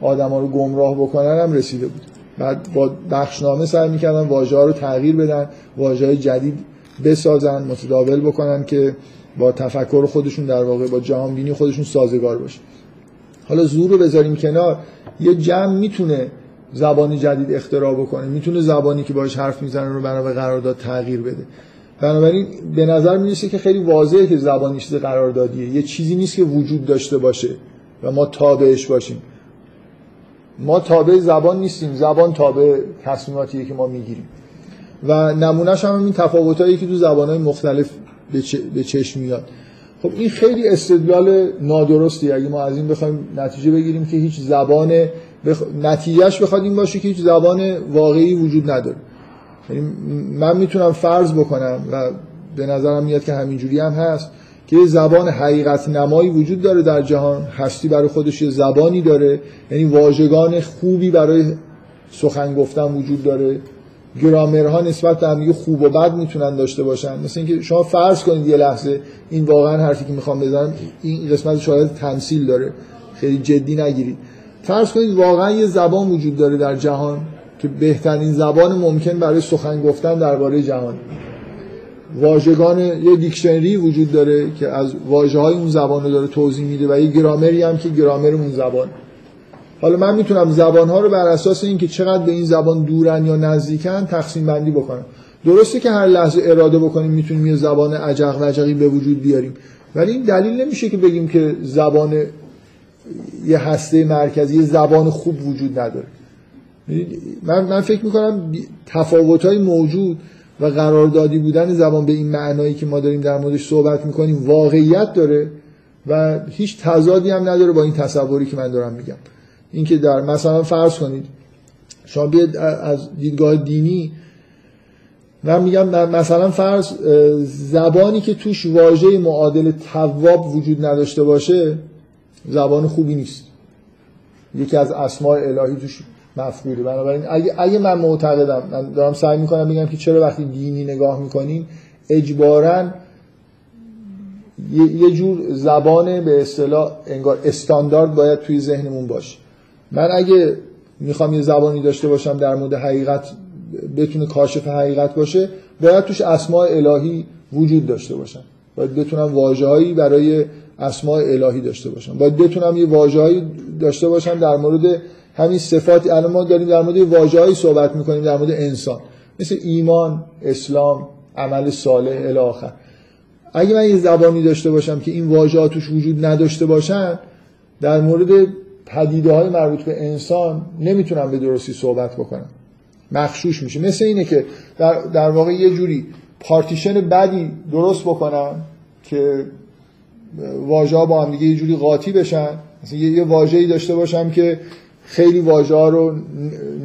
آدما رو گمراه بکنن هم رسیده بود. بعد با بخشنامه سعی میکردن واژه ها رو تغییر بدن، واژه های جدید بسازن، متداول بکنن که با تفکر خودشون در واقع با جهان بینی خودشون سازگار باشه. حالا زور رو بذاریم کنار، یه جمع میتونه زبانی جدید اختراع بکنه، میتونه زبانی که باهاش حرف میزنه رو بنا به قرارداد تغییر بده. بنابراین به نظر میرسه که خیلی واضحه که زبان چیز قراردادیه، یه چیزی نیست که وجود داشته باشه و ما تابعش باشیم. ما تابع زبان نیستیم، زبان تابع تصمیماتیه که ما میگیریم و نمونه‌اش هم این تفاوتایی که تو زبان‌های مختلف به چشم میاد. خب این خیلی استدلال نادرستی اگه ما از این بخوایم نتیجه بگیریم که هیچ زبان نتیجهش بخواد این باشه که هیچ زبان واقعی وجود نداره. یعنی من میتونم فرض بکنم و به نظرم میاد که همینجوری هم هست که یه زبان حقیقت نمایی وجود داره در جهان، هستی برای خودش یه زبانی داره، یعنی واژگان خوبی برای سخن گفتن وجود داره، گرامرها نسبت به هم خوب و بد میتونن داشته باشن. مثل اینکه شما فرض کنید یه لحظه این واقعا حرفی که میخوام بزنم، این قسمت شاید تمثیل داره، خیلی جدی نگیرید، فرض کنید واقعا یه زبان وجود داره در جهان که بهترین زبان ممکن برای سخن گفتن درباره جهان، واژگان یه دیکشنری وجود داره که از واژه‌های اون زبان رو داره توضیح میده و یه گرامری هم که گرامر اون زبان. حالا من میتونم زبان‌ها رو بر اساس اینکه چقدر به این زبان دورن یا نزدیکن تقسیم بندی بکنم. درسته که هر لحظه اراده بکنیم میتونیم یه زبان عجق و عجقی به وجود بیاریم، ولی این دلیل نمیشه که بگیم که زبان یه هسته مرکزی، یه زبان خوب وجود نداره. من فکر می‌کنم تفاوت‌های موجود و قراردادی بودن زبان به این معنایی که ما داریم در موردش صحبت میکنیم واقعیت داره و هیچ تضادی هم نداره با این تصوری که من دارم میگم. اینکه در مثلا فرض کنید شما بیاید از دیدگاه دینی، من میگم مثلا فرض زبانی که توش واژه معادل تواب وجود نداشته باشه زبان خوبی نیست، یکی از اسماء الهی توش مفقوده. بنابراین اگه من معتقدم، من دارم سعی میکنم بگم که چرا وقتی دینی نگاه میکنیم اجباراً یه جور زبان به اصطلاح انگار استاندارد باید توی ذهنمون باشه. من اگه میخوام یه زبانی داشته باشم در مورد حقیقت بتونه کاشف حقیقت باشه، باید توش اسماء الهی وجود داشته باشن، باید بتونم واژه‌هایی برای اسماء الهی داشته باشم، باید بتونم یه واژه‌هایی داشته باشم در مورد همین صفات. الان ما داریم در مورد واژه‌هایی صحبت می‌کنیم در مورد انسان، مثل ایمان، اسلام، عمل صالح الی آخر. اگه من یه زبانی داشته باشم که این واژه‌ها توش وجود نداشته باشن، در مورد پدیده‌های مربوط به انسان نمیتونم به درستی صحبت بکنم، مغشوش میشه. مثل اینه که در واقع یه جوری پارتیشن بدی درست بکنم که واژه‌ها با هم دیگه یه جوری قاطی بشن، مثلا یه واژه‌ای داشته باشم که خیلی واژه‌ها رو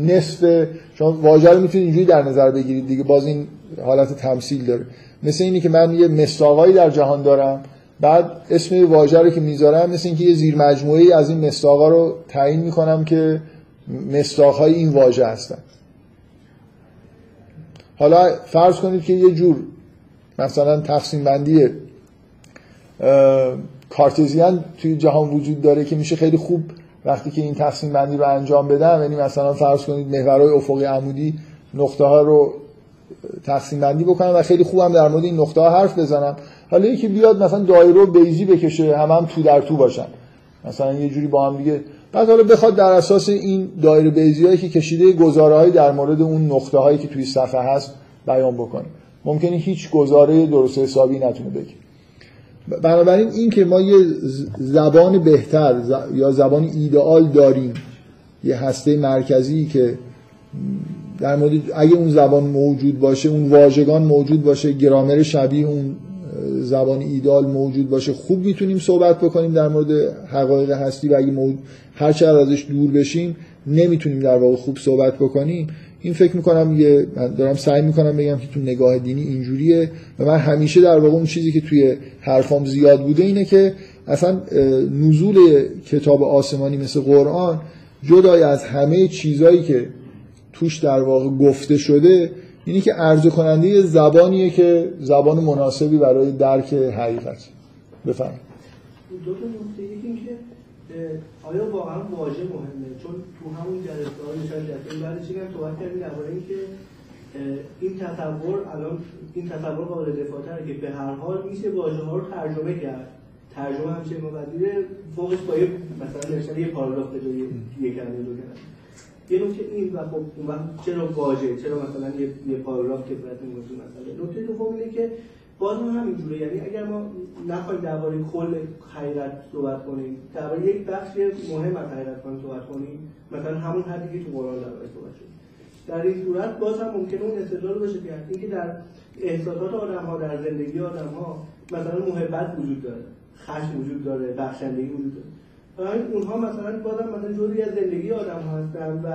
نصف، شما واژه رو میتونید اینجوری در نظر بگیرید دیگه، باز این حالت تمثیل داره، مثل اینی که من یه مصداقایی در جهان دارم، بعد اسم واژه رو که میذارم مثل اینکه یه زیرمجموعه‌ای از این مصداقا رو تعیین میکنم که مصداق‌های این واژه هستن. حالا فرض کنید که یه جور مثلا تقسیم بندی کارتزیان توی جهان وجود داره که میشه خیلی خوب وقتی که این تقسیم بندی رو انجام بدم، یعنی مثلا فرض کنید محورهای افقی عمودی نقطه ها رو تقسیم بندی بکنم و خیلی خوبم در مورد این نقطه ها حرف بزنم. حالا یکی بیاد مثلا دایره بیضی بکشه، هم تو در تو باشن، مثلا یه جوری با هم دیگه، بعد حالا بخواد در اساس این دایره بیضیایی که کشیده گزاره‌ای در مورد اون نقطه هایی که توی صفحه هست بیان بکنه، ممکنه هیچ گزاره درست حسابی نتونه بگه. بنابراین این که ما یه زبان بهتر یا زبان ایدئال داریم، یه هسته مرکزی که در مورد اگه اون زبان موجود باشه، اون واژگان موجود باشه، گرامر شبیه اون زبان ایدئال موجود باشه، خوب میتونیم صحبت بکنیم در مورد حقایق هستی و اگه هر چقدر ازش دور بشیم نمیتونیم در واقع خوب صحبت بکنیم. این فکر میکنم یه دارم سعی میکنم بگم که تو نگاه دینی اینجوریه و من همیشه در واقع اون چیزی که توی حرفام زیاد بوده اینه که اصلا نزول کتاب آسمانی مثل قرآن جدای از همه چیزایی که توش در واقع گفته شده، اینی که عرضه کننده زبانیه که زبان مناسبی برای درک حقیقت. بفرمایید. دو تا نکته، یکی اینکه آیا واقعا واژه مهمه؟ چون تو همون جلسه‌های جلسه بعدش هم صحبت کردیم درباره اینکه این تصور الان این تصور قابل دفاع‌تره که به هر حال میشه واژه‌ها رو ترجمه کرد. ترجمه هم چه مقدیره فوقش با یه مثلا نشانه یه پاراگراف بدوی یک کلمه دو کلمه. یه نکته این و خب چرا واژه، چرا مثلا یه پاراگراف که باید این موضوع مثلا. نکته دوم اینه که باز هم همینجوره، یعنی اگر ما نخواهیم درباره کل حقیقت صحبت کنیم، درباره یک بخش مهم از حقیقت صحبت کنیم، مثلا همون حدی که تو قرآن درباره صحبت شد، در این صورت باز هم ممکنه اون استدلال باشه که اینکه در احساسات آدم‌ها، در زندگی آدم‌ها مثلا محبت وجود داره، خشم وجود داره، بخشندگی وجود داره، اونها مثلا بازم مثلا جزئی از زندگی آدم ها هستن و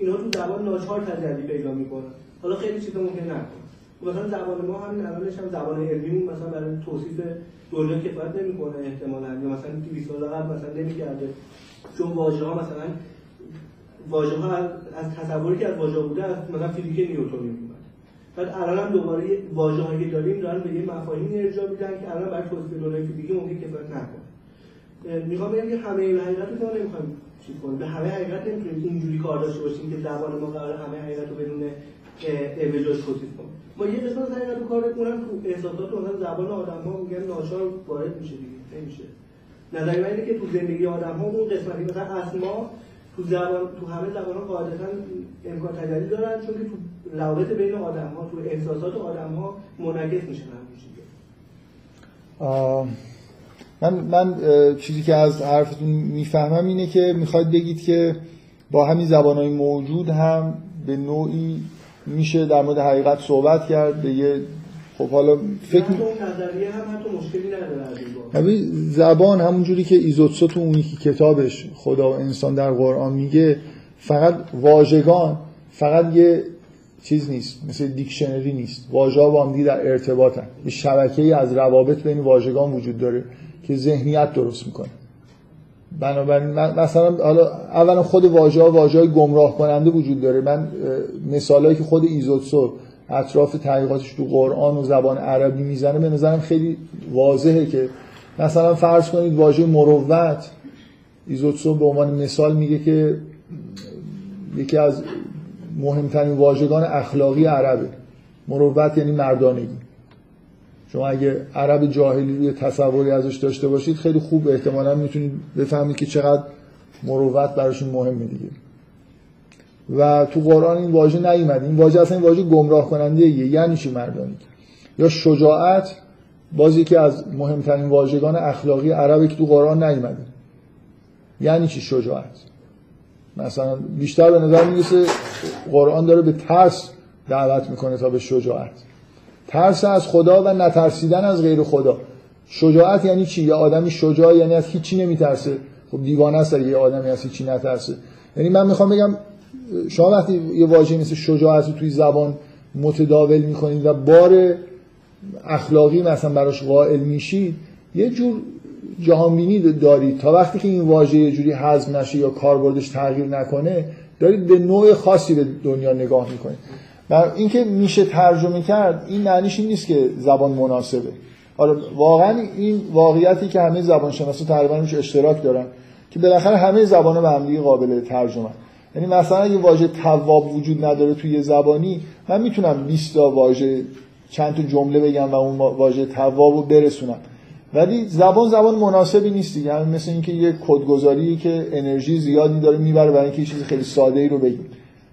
اینا تو زبان ناچار تجلی پیدا میکنن. حالا خیلی چیزا ممکن نکنه، مثلا زبان ما همین الانش هم زبان علمی مثلا برای توصیف دنیا کفایت نمیکنه احتمالاً، یا مثلا 200 سال قبل مثلا نمیکرده، چون واژه‌ها مثلا واژه‌ها از تصوری که از واژه بوده از مثلا فیزیک نیوتنی میاد، بعد الان هم دوباره واژه‌هایی که داریم دارن به یه مفاهیمی ارجاع میدن که الان برای توصیف دنیای فیزیکی ممکن کفایت نکنه. میخوام بگم که همه حقیقت رو ما نمیخوایم چیز کنیم، به همه حقیقت نمیتونیم اینجوری کار داشته باشیم که زبان ما قراره همه حقیقت رو بدون اوجاش توصیف کنه. ما یه قسمت از حقیقت رو کار میکنیم تو احساسات و مثلا زبان آدم‌ها میگن ناچار وارد میشه دیگه، نمیشه. نظر من اینه که تو زندگی آدم‌ها اون قسمتی مثلا اسما تو زبان تو همه زبان‌ها قاعدتاً امکان تجلی دارن، چون که تو روابط بین آدم‌ها تو احساسات آدم‌ها منعکس میشن همین چیزا. من چیزی که از حرفتون میفهمم اینه که میخواید بگید که با همین زبانهای موجود هم به نوعی میشه در مورد حقیقت صحبت کرد. به یه خب حالا فکر می‌کنم نظریه هم حتی مشکلی نداره. این زبان همونجوری که ایزوتسو تو اونی که کتابش خدا و انسان در قرآن میگه، فقط واژگان فقط یه چیز نیست، مثل دیکشنری نیست. واژه‌ها با هم دیگه در ارتباطن، یه شبکه‌ای از روابط بین واژگان وجود داره که ذهنیت درست میکنه. بنابراین مثلا اولا خود واژه‌های گمراه کننده وجود داره. من مثالایی که خود ایزوتسو اطراف تحقیقاتش تو قرآن و زبان عربی میزنه به نظرم خیلی واضحه که مثلا فرض کنید واژه مروت، ایزوتسو به عنوان مثال میگه که یکی از مهمترین واژگان اخلاقی عربه. مروت یعنی مردانگی. شما اگه عرب جاهلی روی تصوری ازش داشته باشید خیلی خوب احتمالاً میتونید بفهمید که چقدر مروت براشون مهمه دیگه. و تو قرآن این واژه نیومد. این واژه اصلا واژه گمراه کننده یه، یعنی چی مردانگی؟ یا شجاعت، باز یکی از مهمترین واژگان اخلاقی عربی که تو قرآن نیومده. یعنی چی شجاعت؟ مثلا بیشتر به نظر میرسه قرآن داره به ترس دعوت میکنه تا به شجاعت. ترس از خدا و نترسیدن از غیر خدا. شجاعت یعنی چی؟ یه آدمی شجاع یعنی از هیچی نمیترسه. خب دیوانه است یه آدمی از هیچی نترسه. یعنی من میخوام بگم شما وقتی یه واژه مثل شجاعت رو توی زبان متداول می‌کنید و بار اخلاقی مثلا براش قائل میشید، یه جور جهانبینی دارید. تا وقتی که این واژه یه جوری هضم نشه یا کاربردش تغییر نکنه، دارید به نوع خاصی به دنیا نگاه می‌کنید. و اینکه میشه ترجمه کرد، این معنیش این نیست که زبان مناسبه. حالا واقعا این واقعیتی که همه زبانشناسا تقریبا روش اشتراک دارن که بالاخره همه زبان‌ها به هم دیگه قابل ترجمه. یعنی مثلا اگه واژه تواب وجود نداره توی زبانی، من میتونم 20 تا واژه چند تا جمله بگم و اون واژه توابو برسونم، ولی زبان مناسبی نیست دیگه. یعنی مثل اینکه یه کدگذاری که انرژی زیادی داره میبره برای اینکه یه چیز خیلی ساده ای رو بگیم.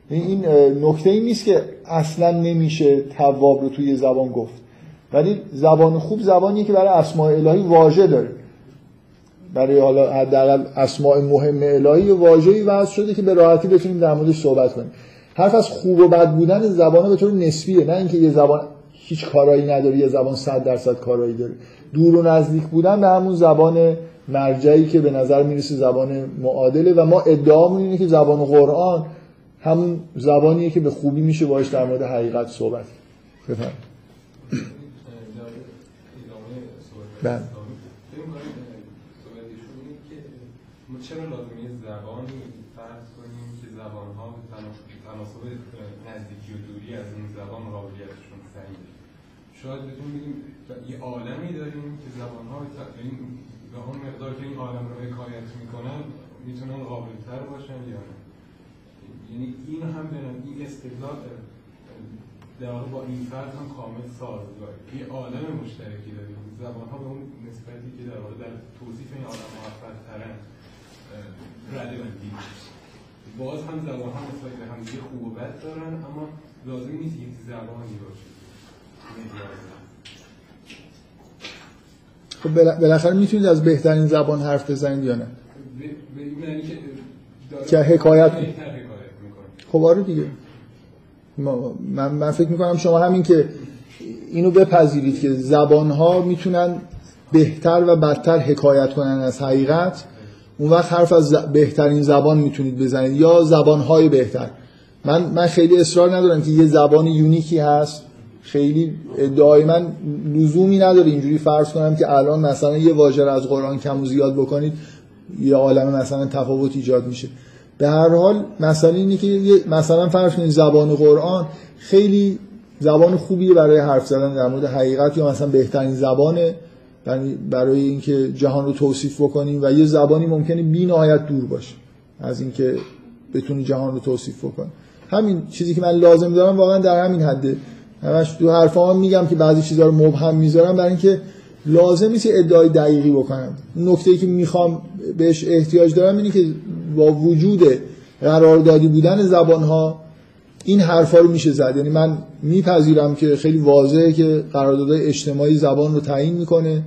این نکته ای نیست که اصلا نمیشه تواب رو توی زبان گفت، ولی زبان خوب زبانیه که برای اسماء الهی واژه داره، برای حالا حداقل اسماء مهم الهی واژه‌ای وضع شده که به راحتی بتونیم در موردش صحبت کنیم. حرف از خوب و بد بودن زبان به طور نسبیه، نه اینکه یه زبان هیچ کارایی نداره یه زبان 100% کارایی داره. دور و نزدیک بودن به همون زبان مرجعی که به نظر میرسه زبان معادله و ما ادعامون اینه که زبان قرآن همون زبانیه که به خوبی میشه باهاش در مورد حقیقت صحبت کرد. بله. چرا لازمیه زبانی فرض کنیم که زبان‌ها به تناسب نزدیکی و دوری از این زبان مراقبتشون سنگه؟ شاید بهتون بگیم یه عالمی داریم که زبان‌ها به هم مقدار که این عالم رو حکایت میکنن میتونن قابل‌تر باشن یا نه. یعنی این هم این استدلال در واقع با این فرض هم کامل سازگاره. یه عالم مشترکی داریم، زبان‌ها به اون نسبتی که در واقع در توصیف این عالم موفق‌ترن رلوانتی، باز هم زبان ها نسبت به همدیگه خوب و بد دارن، اما لازم نیست یک زبانی باشه. خب بالاخره میتونید از بهترین زبان حرف بزنید یا نه؟ به این معنی که حکایت میکنید. خب آره دیگه. من فکر میکنم شما همین که اینو بپذیرید که زبان ها میتونن بهتر و بدتر حکایت کنن از حقیقت، اون وقت حرف از بهترین زبان میتونید بزنید یا زبانهای بهتر. من خیلی اصرار ندارم که یه زبان یونیکی هست، خیلی ادعای من لزومی نداره اینجوری فرض کنم که الان مثلا یه واژه رو از قرآن کم و زیاد بکنید یه عالم مثلا تفاوت ایجاد میشه. به هر حال مثلا اینه که مثلا فرض کنید زبان قرآن خیلی زبان خوبیه برای حرف زدن در مورد حقیقت یا مثلا بهترین زبانه برای اینکه جهان رو توصیف بکنیم، و یه زبانی ممکنه بی‌نهایت دور باشه از اینکه بتونی جهان رو توصیف بکنی. همین چیزی که من لازم دارم واقعا در همین حده. همش تو حرفام میگم که بعضی چیزا رو مبهم میذارم برای اینکه لازم نیست ادعای دقیقی بکنم. نکته‌ای که میخوام بهش احتیاج دارم اینه که با وجود قراردادی بودن زبان‌ها این حرفا رو میشه زد. یعنی من میپذیرم که خیلی واضحه که قراردادهای اجتماعی زبان رو تعیین میکنه،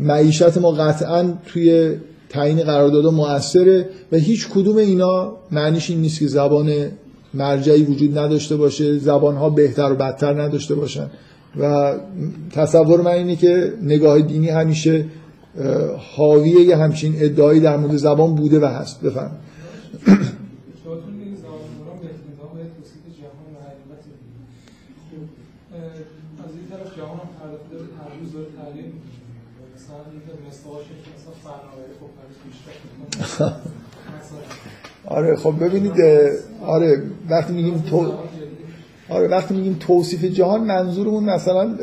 معیشت ما قطعاً توی تعیین قراردادها مؤثره و هیچ کدوم اینا معنیش این نیست که زبان مرجعی وجود نداشته باشه، زبانها بهتر و بدتر نداشته باشن. و تصور من اینه که نگاه دینی همیشه حاویه یه همچین ادعایی در مورد زبان بوده و هست. بفرمایید. آره خب ببینید، آره وقتی میگیم توصیف جهان منظورمون مثلا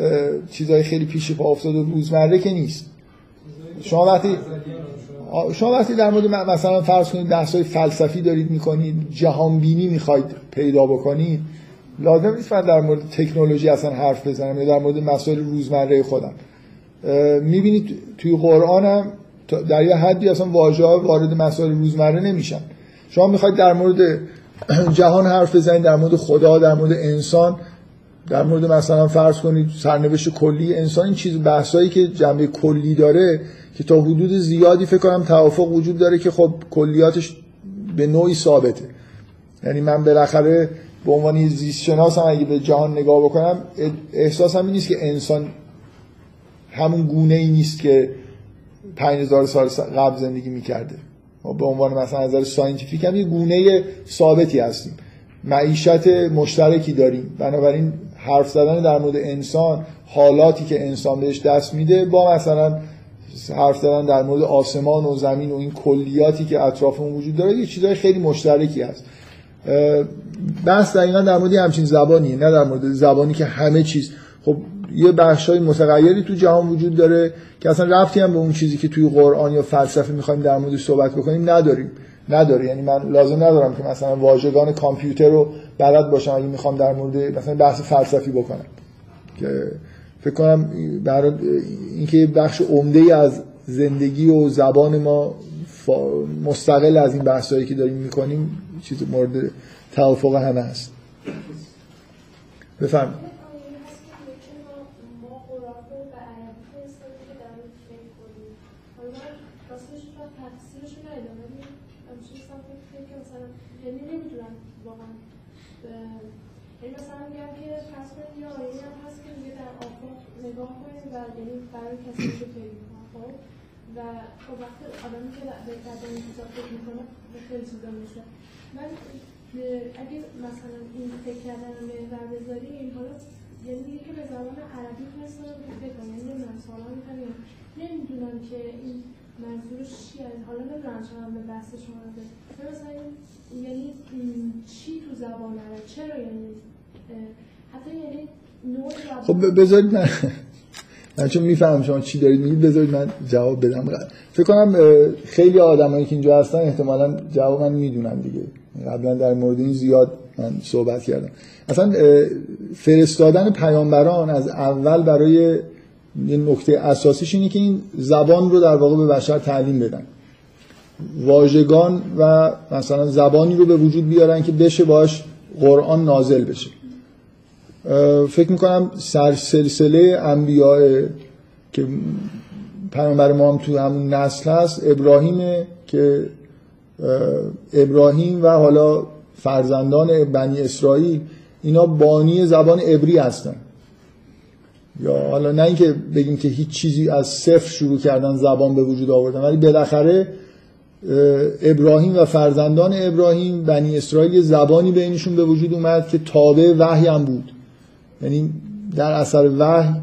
چیزای خیلی پیش پا افتاده روزمره که نیست. شما وقتی در مورد مثلا فرض کنید بحث‌های فلسفی دارید میکنید، جهانبینی میخواید پیدا بکنید، لازم نیست من در مورد تکنولوژی اصلا حرف بزنم یا در مورد مسائل روزمره خودم. میبینید توی قرآن هم در یه حدی اصلا واژه‌ها وارد مسائل روزمره نمیشن. شما میخواید در مورد جهان حرف بزنید، در مورد خدا، در مورد انسان، در مورد مثلا فرض کنید سرنوشت کلی انسان، این چیز بحثایی که جنبه کلی داره که تا حدود زیادی فکر کنم توافق وجود داره که خب کلیاتش به نوعی ثابته. یعنی من بالاخره به عنوان زیست شناس هم اگه به جهان نگاه بکنم احساسم این نیست که انسان همون گونه ای نیست که 5000 سال قبل زندگی میکرده. ما به عنوان مثلا از نظر ساینتیفیک هم یه گونه ثابتی هستیم، معیشت مشترکی داریم، بنابراین حرف زدن در مورد انسان، حالاتی که انسان بهش دست میده با مثلا حرف زدن در مورد آسمان و زمین و این کلیاتی که اطرافمون وجود داره یه چیزای خیلی مشترکی هست. بحث دقیقا در مورد همچین زبانیه، نه در مورد زبانی که همه چیز، خب یه بخشای متغیری تو جهان وجود داره که اصلا ربطی هم به اون چیزی که توی قرآن یا فلسفه می‌خوایم در موردش صحبت بکنیم نداره. یعنی من لازم ندارم که مثلا واژگان کامپیوتر رو بلد باشم اگه میخوام در مورد مثلا بحث فلسفی بکنم، که فکر کنم برای اینکه بخش عمده‌ای از زندگی و زبان ما مستقل از این بحثایی که داریم میکنیم چیز مورد توافق همه هست. بفرمایید. و خب وقتی آدمی که در این حساب فکر میکنه خیلی چیزا میشه. من اگه مثلا این فکر کردن رو محور بذاریم، این حالا یعنی دیگه که به زبان عربی فرستن رو فکر کنم، یعنی من سوالا میکنم نمیدونم که این منظورش چیه، حالا نمیدونم شما به بحث شما رو بده مثلا یعنی چی تو زبان عربی، چرا یعنی حتی یعنی نوع زبان. خب بذارید من چون میفهمم شما چی دارید میگید بذارید من جواب بدم. فکر کنم خیلی آدمایی که اینجا هستن احتمالاً جواب من میدونن دیگه، قبلا در مورد این زیاد من صحبت کردم. اصلا فرستادن پیامبران از اول برای یه نکته اساسیش اینه که این زبان رو در واقع به بشر تعلیم بدن، واژگان و مثلا زبانی رو به وجود بیارن که بشه باش قرآن نازل بشه. فکر میکنم سلسله انبیاء که پیامبر ما هم تو همون نسل هست ابراهیمه، که ابراهیم و حالا فرزندان بنی اسرائیل اینا بانی زبان عبری هستن، یا حالا نه اینکه بگیم که هیچ چیزی از صفر شروع کردن زبان به وجود آوردن، ولی بالاخره ابراهیم و فرزندان ابراهیم بنی اسرائیل زبانی بینشون به وجود اومد که تابع وحی هم بود، یعنی در اثر وحی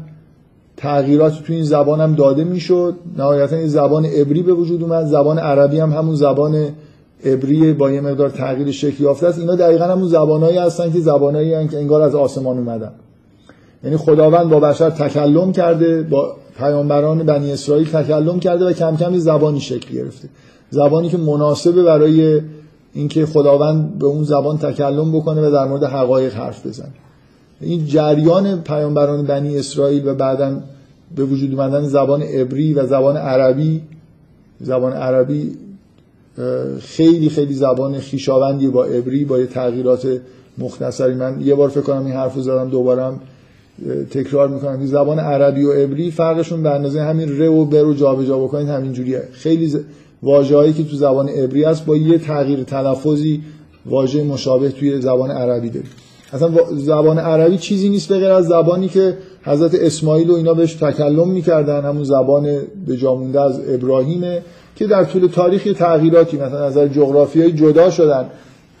تغییرات تو این زبان هم داده میشد، نهایتا این زبان عبری به وجود اومد. زبان عربی هم همون زبان عبری با یه مقدار تغییر شکل یافته است. اینا دقیقاً همون زبانایی هستن که زبانایی هستن که انگار از آسمان اومدن، یعنی خداوند با بشر تکلم کرده، با پیامبران بنی اسرائیل تکلم کرده و کم کم زبانی شکل گرفته، زبانی که مناسبه برای اینکه خداوند به اون زبان تکلم بکنه و در مورد حقایق حرف بزنه. این جریان پیامبران بنی اسرائیل و بعداً به وجود آمدن زبان عبری و زبان عربی خیلی خیلی زبان خویشاوندی با عبری با تغییرات مختصری. من یه بار فکر کنم این حرفو زدم، دوباره هم تکرار میکنم که زبان عربی و عبری فرقشون به اندازه همین ر و بر و جابجا بکنید همین جوریه. خیلی واژه‌هایی که تو زبان عبری هست با یه تغییر تلفظی واژه مشابه توی زبان عربی داره. اصلا زبان عربی چیزی نیست بغیر از زبانی که حضرت اسماعیل و اینا بهش تکلم میکردن، همون زبان به جا مونده از ابراهیمه که در طول تاریخ تغییراتی مثلا از نظر جغرافیایی جدا شدن،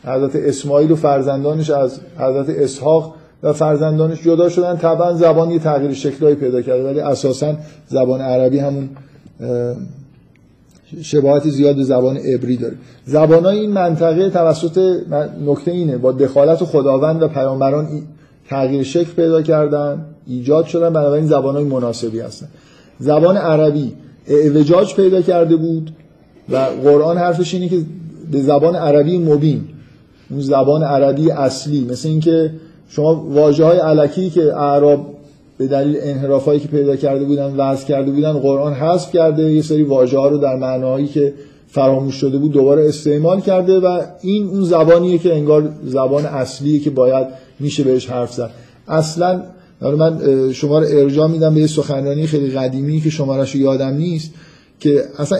حضرت اسماعیل و فرزندانش از حضرت اسحاق و فرزندانش جدا شدن، طبعا زبان یه تغییر شکلایی پیدا کرده، ولی اساسا زبان عربی همون شباهت زیاد به زبان عبری داره. زبانای این منطقه توسط نکته اینه با دخالت خداوند و پیامبران تغییر شکل پیدا کردن، ایجاد شدن، بنابراین زبانای مناسبی هستن. زبان عربی اعوجاج پیدا کرده بود و قرآن حرفش اینه که به زبان عربی مبین، اون زبان عربی اصلی، مثل اینکه شما واژه‌های الکی که اعراب به دلیل انحرافایی که پیدا کرده بودن وضع کرده بودن قرآن حذف کرده، یه سری واژه‌ها رو در معناهایی که فراموش شده بود دوباره استعمال کرده و این اون زبانیه که انگار زبان اصلیه که باید میشه بهش حرف زد. اصلا من شما رو ارجاع میدم به یه سخنرانی خیلی قدیمی که شماره‌اش یادم نیست، که اصلا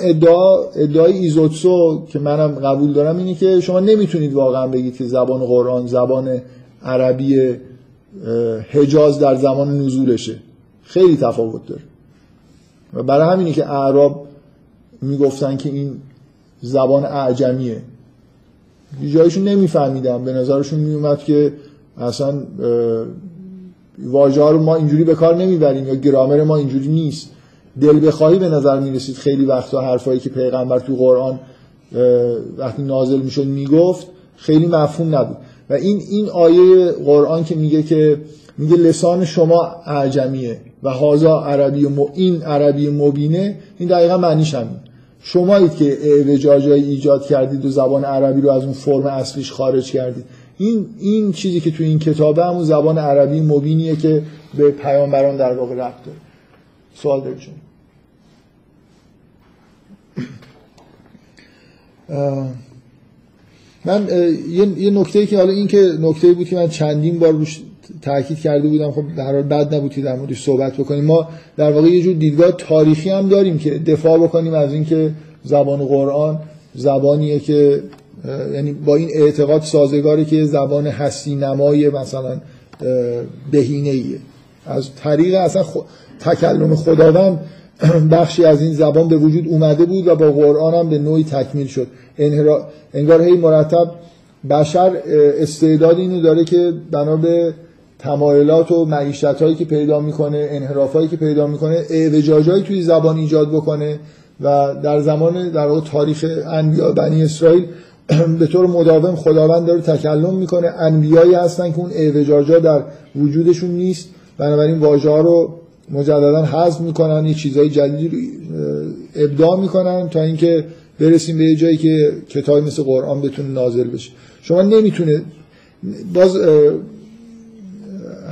ادعای ایزوتسو که منم قبول دارم اینه که شما نمیتونید واقعا بگید که زبان قرآن زبان عربی حجاز در زمان نزولشه، خیلی تفاوت داره. و برای همینه که اعراب میگفتن که این زبان اعجمیه، جایشون نمیفهمیدم، به نظرشون میومد که اصلا واژه‌ها رو ما اینجوری به کار نمیبریم یا گرامر ما اینجوری نیست. دل بخواهی به نظر میرسید خیلی وقتا حرفایی که پیغمبر تو قرآن وقتی نازل میشد میگفت خیلی مفهوم نبود. و این آیه قرآن که میگه لسان شما اعجمیه و هازا عربی این عربی مبینه، این دقیقا معنیش همین. شمایید که اعوجاجایی ایجاد کردید و زبان عربی رو از اون فرم اصلیش خارج کردید. این چیزی که تو این کتابه همون زبان عربی مبینیه که به پیامبران در واقع ربط داره. سوال دارید؟ من یه نکته‌ای که حالا این که نکته‌ای بود که من چندین بار روش تاکید کرده بودم، خب در حال بد نبود که در موردش صحبت بکنیم. ما در واقع یه جور دیدگاه تاریخی هم داریم که دفاع بکنیم از این که زبان قرآن زبانیه که یعنی با این اعتقاد سازگاره که زبان هستی نمای مثلا بهینه‌ایه. از طریق اصلا تکلم خداوند بخشی از این زبان به وجود اومده بود و با قرآن هم به نوعی تکمیل شد. انگار هی مرتب بشر استعداد اینو داره که بنا به تمایلات و معیشت‌هایی که پیدا می‌کنه، انحرافایی که پیدا می‌کنه، اعوجاجایی توی زبان ایجاد بکنه و در زمان در واقع تاریخ انبیا بنی اسرائیل به طور مداوم خداوند داره تکلم می‌کنه. انبیایی هستن که اون اعوجاجا در وجودشون نیست، بنابراین واژه‌ها رو مجددا حذف می‌کنن، یه چیزای جدید رو ابداع می‌کنن تا اینکه برسیم به یه جایی که کتابی مثل قرآن بتونه نازل بشه. شما نمیتونه باز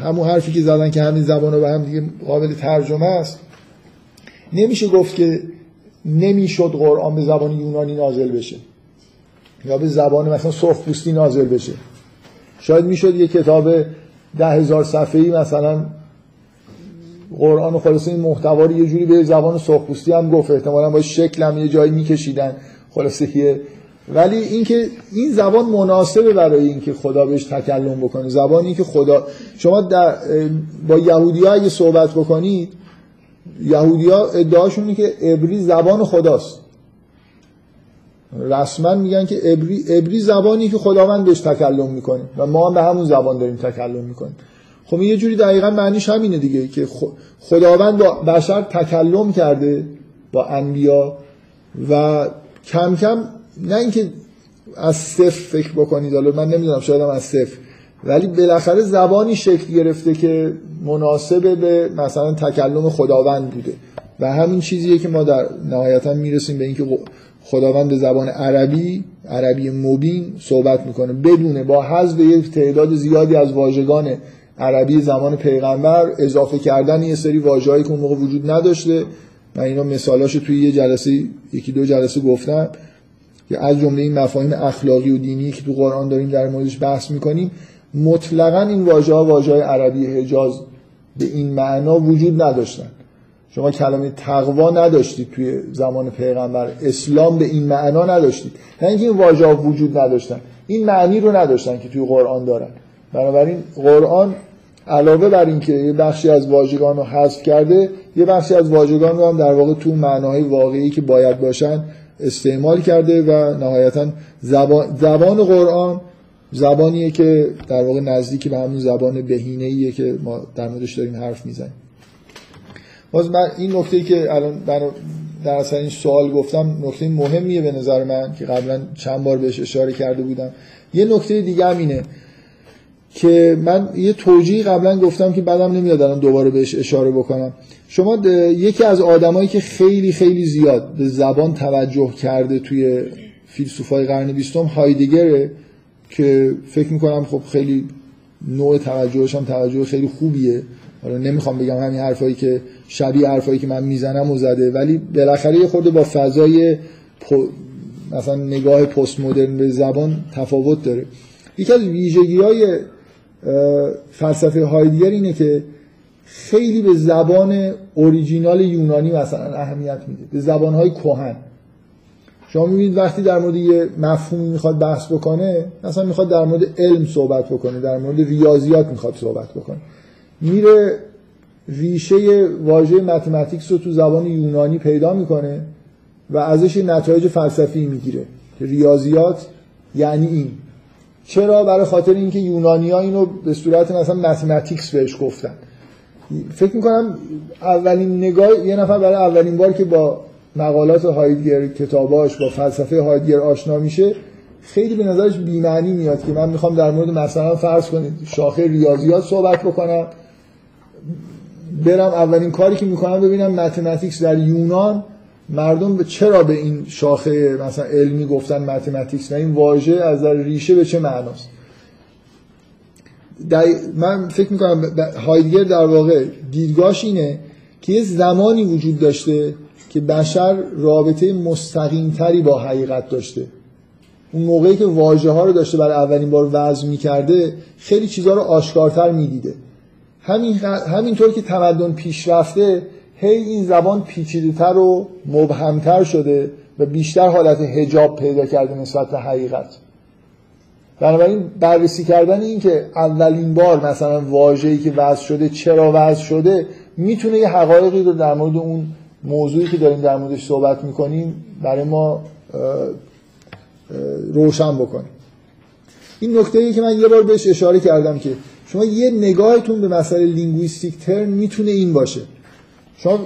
همون حرفی که زدن که همین زبان رو به هم دیگه قابل ترجمه است، نمیشه گفت که نمیشد قرآن به زبان یونانی نازل بشه یا به زبان مثلا سرخپوستی نازل بشه. شاید میشد یه کتاب 10,000 صفحه‌ای مثلا قرآن و خلاصه این محتوا رو یه جوری به زبان سرخپوستی هم گفت، احتمالاً با شکل هم یه جایی میکشیدن خلاصه که، ولی اینکه این زبان مناسبه برای اینکه خدا بهش تکلم بکنه، زبانی که خدا شما با یهودی‌ها اگه صحبت بکنید، یهودی‌ها ادعاشون اینه که عبری زبان خداست. رسما میگن که عبری زبانی که خداوند بهش تکلم میکنه و ما هم به همون زبان داریم تکلم میکنیم. خب یه جوری دقیقاً معنیش همینه دیگه که خداوند با بشر تکلم کرده با انبیا و کم کم، نه اینکه از صفر فکر بکنید، حالا من نمیدونم شاید هم از صفر، ولی بالاخره زبانی شکل گرفته که مناسبه به مثلا تکلم خداوند بوده و همین چیزیه که ما در نهایتا میرسیم به اینکه خداوند به زبان عربی مبین صحبت میکنه بدون با حذف یه تعداد زیادی از واژگان عربی زمان پیغمبر، اضافه کردن یه سری واژه‌ای که اون موقع وجود نداشته. من اینا مثالاشو توی یه جلسه یکی دو جلسه گفتم که از جمله این مفاهیم اخلاقی و دینی که تو قرآن داریم در موردش بحث میکنیم، مطلقاً این واژه‌ها واژه‌های عربی حجاز به این معنا وجود نداشتن. شما کلمه تقوا نداشتید توی زمان پیغمبر، اسلام به این معنا نداشتید، نه اینکه این واژه‌ها وجود نداشتن، این معنی رو نداشتن که توی قرآن دارن. بنابراین قرآن علاوه بر این که یه بخشی از واژگان رو حذف کرده، یه بخشی از واژگان رو هم در واقع تو معناهای واقعی که باید باشن استعمال کرده و نهایتاً زبان قرآن زبانیه که در واقع نزدیکی به همون زبان بهینه‌ایه که ما در موردش داریم حرف میزنیم. باز من این نکته‌ای که الان در اصل این سوال گفتم نکته مهمیه به نظر من که قبلا چند بار بهش اشاره کرده بودم. یه نکته دیگه هم اینه که من یه توجیه قبلا گفتم که بعدم نمیاد الان دوباره بهش اشاره بکنم. شما یکی از آدمایی که خیلی خیلی زیاد به زبان توجه کرده توی فیلسوفای قرن 20 هایدگره که فکر میکنم خب خیلی نوع توجهش هم توجه خیلی خوبیه. حالا نمیخوام بگم همین حرفایی که شبیه حرفایی که من میزنم و زده، ولی بالاخره یه خورده با فضای مثلا نگاه پست مدرن به زبان تفاوت داره. یکی از ویژگی‌های فلسفه هایدگر اینه که خیلی به زبان اوریجینال یونانی مثلا اهمیت میده، به زبان‌های کهن. شما می‌بینید وقتی در مورد یه مفهومی میخواد بحث بکنه، مثلا میخواد در مورد علم صحبت بکنه، در مورد ریاضیات میخواد صحبت بکنه، میره ریشه واژه متمتیکس رو تو زبان یونانی پیدا میکنه و ازش نتایج فلسفی میگیره که ریاضیات یعنی این. چرا؟ برای خاطر اینکه یونانی‌ها اینو به صورت مثلا متمتیکس بهش گفتن. فکر میکنم اولین نگاه یه نفر برای اولین بار که با مقالات هایدگر، کتاباش، با فلسفه هایدگر آشنا میشه خیلی به نظرش بی‌معنی میاد که من میخوام در مورد مثلا فرض کنید شاخه ریاضیات صحبت بکنم، برم اولین کاری که میکنم ببینم متمتیکس در یونان مردم به چرا به این شاخه مثلا علمی گفتن متمتیکس و این واژه از در ریشه به چه معناست. من فکر میکنم هایدگر در واقع دیدگاهش اینه که یه زمانی وجود داشته که بشر رابطه مستقیمتری با حقیقت داشته. اون موقعی که واژه ها رو داشته برای اولین بار وضع میکرده خیلی چیزها رو آشکارتر میدیده. همینطور که تمدن پیش رفته هی این زبان پیچیده‌تر و مبهمتر شده و بیشتر حالت حجاب پیدا کرده نسبت به حقیقت. بنابراین بررسی کردن این که اولین بار مثلا واژه‌ای که وضع شده چرا وضع شده میتونه یه حقایقی رو در مورد اون موضوعی که داریم در موردش صحبت میکنیم برای ما روشن بکنیم. این نکته‌ای که من یه بار بهش اشاره کردم که شما یه نگاهتون به مسئله لینگویستیک ترم میتونه این باشه. شما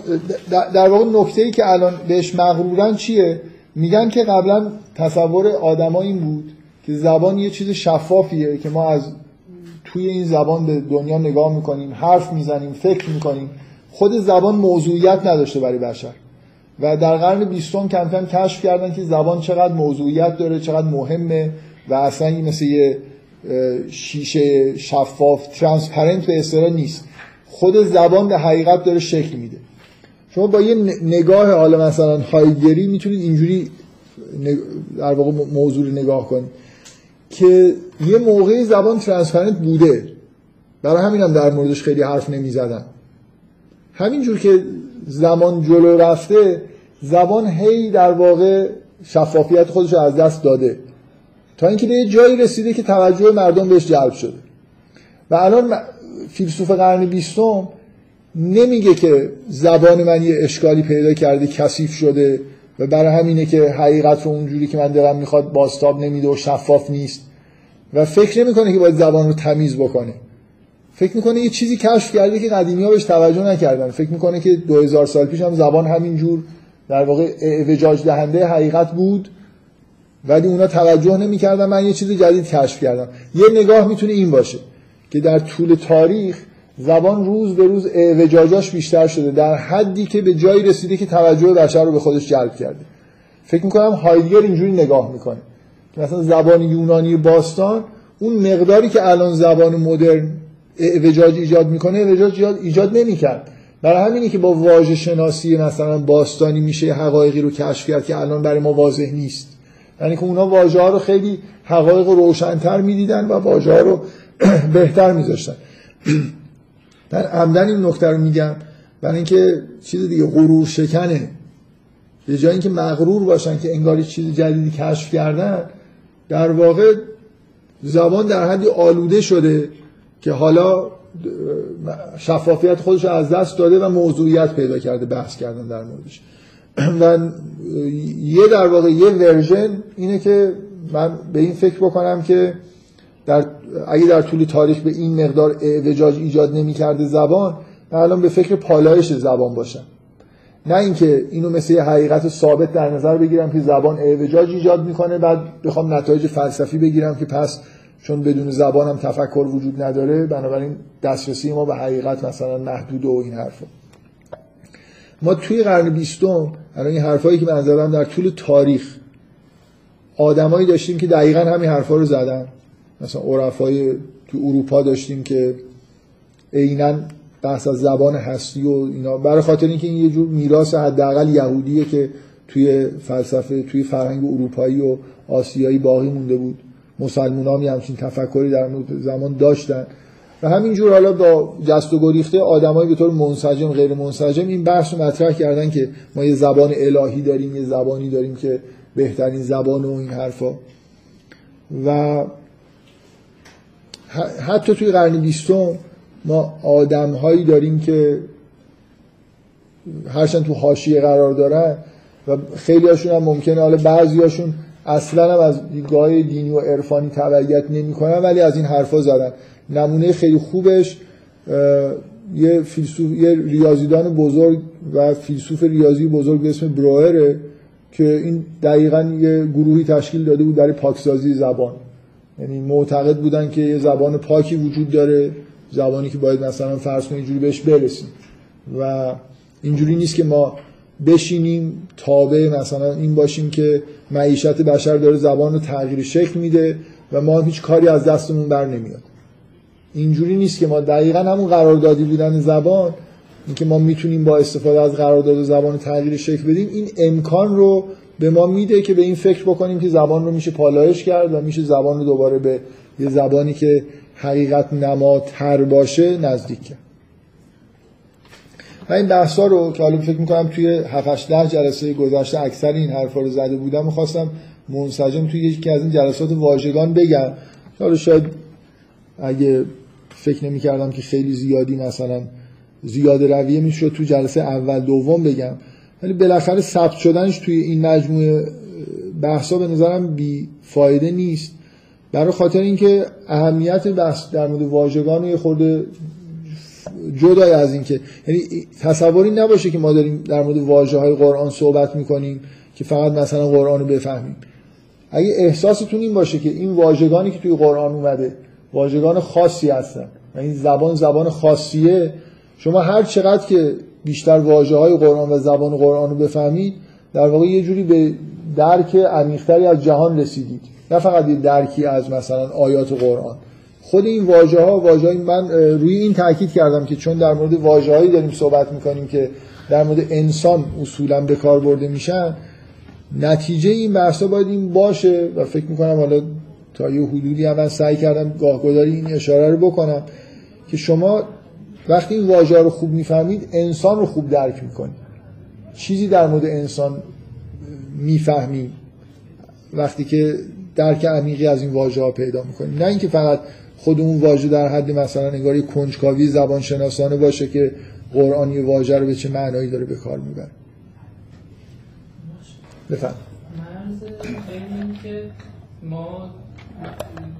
در واقع نکته‌ای که الان بهش مغرورن چیه؟ میگن که قبلا تصور آدم‌ها این بود که زبان یه چیز شفافیه که ما از توی این زبان به دنیا نگاه میکنیم، حرف میزنیم، فکر میکنیم. خود زبان موضوعیت نداشته برای بشر و در قرن 20 کمتر کشف کردن که زبان چقدر موضوعیت داره، چقدر مهمه و اصلا این مثل یه شیشه شفاف ترانسپرنت به اصطلاح نیست. خود زبان به حقیقت داره شکل میده. شما با یه نگاه حالا مثلا هایدگری میتونید اینجوری در واقع موضوع رو نگاه کنید که یه موقعی زبان ترانسپرنت بوده، برای همینم در موردش خیلی حرف نمیزدن. همینجور که زمان جلو رفته زبان هی در واقع شفافیت خودش رو از دست داده تا اینکه به یه جایی رسیده که توجه مردم بهش جلب شده و الان فیلسوف قرن 20 نمیگه که زبان من یه اشکالی پیدا کرده، کثیف شده و برای همینه که حقیقت رو اونجوری که من دلم میخواد بازتاب نمیده و شفاف نیست و فکر نمیکنه که باید زبان رو تمیز بکنه. فکر میکنه یه چیزی کشف کرده که قدیمی‌ها بهش توجه نکردن. فکر میکنه که 2000 سال پیش هم زبان همینجور در واقع اعوجاج دهنده حقیقت بود ولی اونا توجه نمیکردن، من یه چیز جدید کشف کردم. یه نگاه میتونه این باشه که در طول تاریخ زبان روز به روز اعوجاجاش بیشتر شده در حدی که به جایی رسیده که توجه بشر رو به خودش جلب کرده. فکر میکنم هایدگر اینجوری نگاه میکنه که مثلا زبان یونانی باستان اون مقداری که الان زبان مدرن اعوجاج ایجاد میکنه اعوجاج ایجاد نمیکرد. برای همینه که با واژه شناسی مثلا باستانی میشه حقایقی رو کشف کرد که الان برای ما واضح نیست. یعنی که اونا واژه ها رو خیلی حقایق رو روشن‌تر میدیدن و واژه ها رو بهتر میذاشتن. من عمدن این نکته رو میگم برای اینکه چیز دیگه غرور شکنه. به جای اینکه مغرور باشن که انگار چیز جدیدی کشف کردن، در واقع زبان در حدی آلوده شده که حالا شفافیت خودش از دست داده و موضوعیت پیدا کرده، بحث کردن در موردش. و یه در واقع یه ورژن اینه که من به این فکر بکنم که اگه در طول تاریخ به این مقدار اعوجاج ایجاد نمی کرده زبان، الان به فکر پالایش زبان باشن، نه اینکه اینو مثل یه حقیقت ثابت در نظر بگیرم که زبان اعوجاج ایجاد میکنه بعد بخوام نتایج فلسفی بگیرم که پس چون بدون زبانم تفکر وجود نداره بنابراین دسترسی ما به حقیقت مثلا محدود و این حرفا. ما توی قرن 20 الان این حرفایی که من زدم در طول تاریخ آدمایی داشتیم که دقیقاً همین حرفا رو زدن. مثلا عرفای تو اروپا داشتیم که عیناً بحث از زبان هستی و اینا، برای خاطر اینکه این یه جور میراث حداقل یهودیه که توی فلسفه توی فرهنگ اروپایی و آسیایی باقی مونده بود. مسلمان‌ها هم همچین تفکری در اون زمان داشتن و همینجور حالا با جست و گریخته آدمایی به طور منسجم غیر منسجم این بحث رو مطرح کردن که ما یه زبان الهی داریم، یه زبانی داریم که بهترین زبان و این حرفا. و حتی توی قرن 20 ما آدم‌هایی داریم که هرچند تو حاشیه قرار دارن و خیلی هاشون هم ممکنه، حالا بعضی هاشون اصلا هم از دیدگاه دینی و عرفانی تبعیت نمی‌کنن ولی از این حرفا زدن. نمونه خیلی خوبش یه فیلسوف، یه ریاضیدان بزرگ و فیلسوف ریاضی بزرگ به اسم بروئره که این دقیقاً یه گروهی تشکیل داده بود برای پاکسازی زبان. یعنی معتقد بودن که یه زبان پاکی وجود داره، زبانی که باید مثلا فرض کنید اینجوری بهش برسیم و اینجوری نیست که ما بشینیم تابع مثلا این باشیم که معیشت بشر داره زبان رو تغییر شکل میده و ما هیچ کاری از دستمون بر نمیاد. اینجوری نیست که ما دقیقاً همون قراردادی بودن زبان، اینکه ما میتونیم با استفاده از قرارداد زبان تغییر شکل بدیم، این امکان رو به ما میده که به این فکر بکنیم که زبان رو میشه پالایش کرد و میشه زبان رو دوباره به یه زبانی که حقیقت نماتر باشه نزدیک کرد. من این بحثا رو که حالا فکر میکنم توی 7-8 جلسه گذشته اکثر این حرفا رو زده بودم، میخواستم منسجم توی یکی از این جلسات واژگان بگم. حالا شاید اگه فکر نمیکردم که خیلی زیادی مثلا زیاده رویه میشد تو جلسه اول دوم بگم، ولی بالاخره ثبت شدنش توی این مجموعه بحثا به نظرم بی فایده نیست، برای خاطر اینکه اهمیت بحث در مورد واژگان یه خورده جدای از این که، یعنی تصوری نباشه که ما داریم در مورد واژه‌های قرآن صحبت می‌کنیم که فقط مثلا قرآن رو بفهمیم. اگه احساستون این باشه که این واژگانی که توی قرآن اومده واژگان خاصی هستن و این زبان خاصیه، شما هر چقدر که بیشتر واژه‌های قرآن و زبان قرآن رو بفهمید در واقع یه جوری به درک عمیق‌تری از جهان رسیدید، نه فقط یه درکی از مثلا آیات قرآن. خود این واژه‌ها من روی این تاکید کردم که چون در مورد واژه‌هایی داریم صحبت می‌کنیم که در مورد انسان اصولاً به کار برده میشن، نتیجه این بحثا باید این باشه و فکر می‌کنم حالا تا یه حدودی هم من سعی کردم گاه‌گداری این اشاره رو بکنم که شما وقتی این واژه‌ها رو خوب می‌فهمید انسان رو خوب درک می‌کنید. چیزی در مورد انسان می‌فهمید وقتی که درک عمیقی از این واژه‌ها پیدا می‌کنید، نه اینکه فقط خود اون واژه در حد مثلا انگار یک کنجکاوی زبانشناسانه باشه که قرآنی واژه رو به چه معنایی داره به کار میبره. بفهم مرز این که ما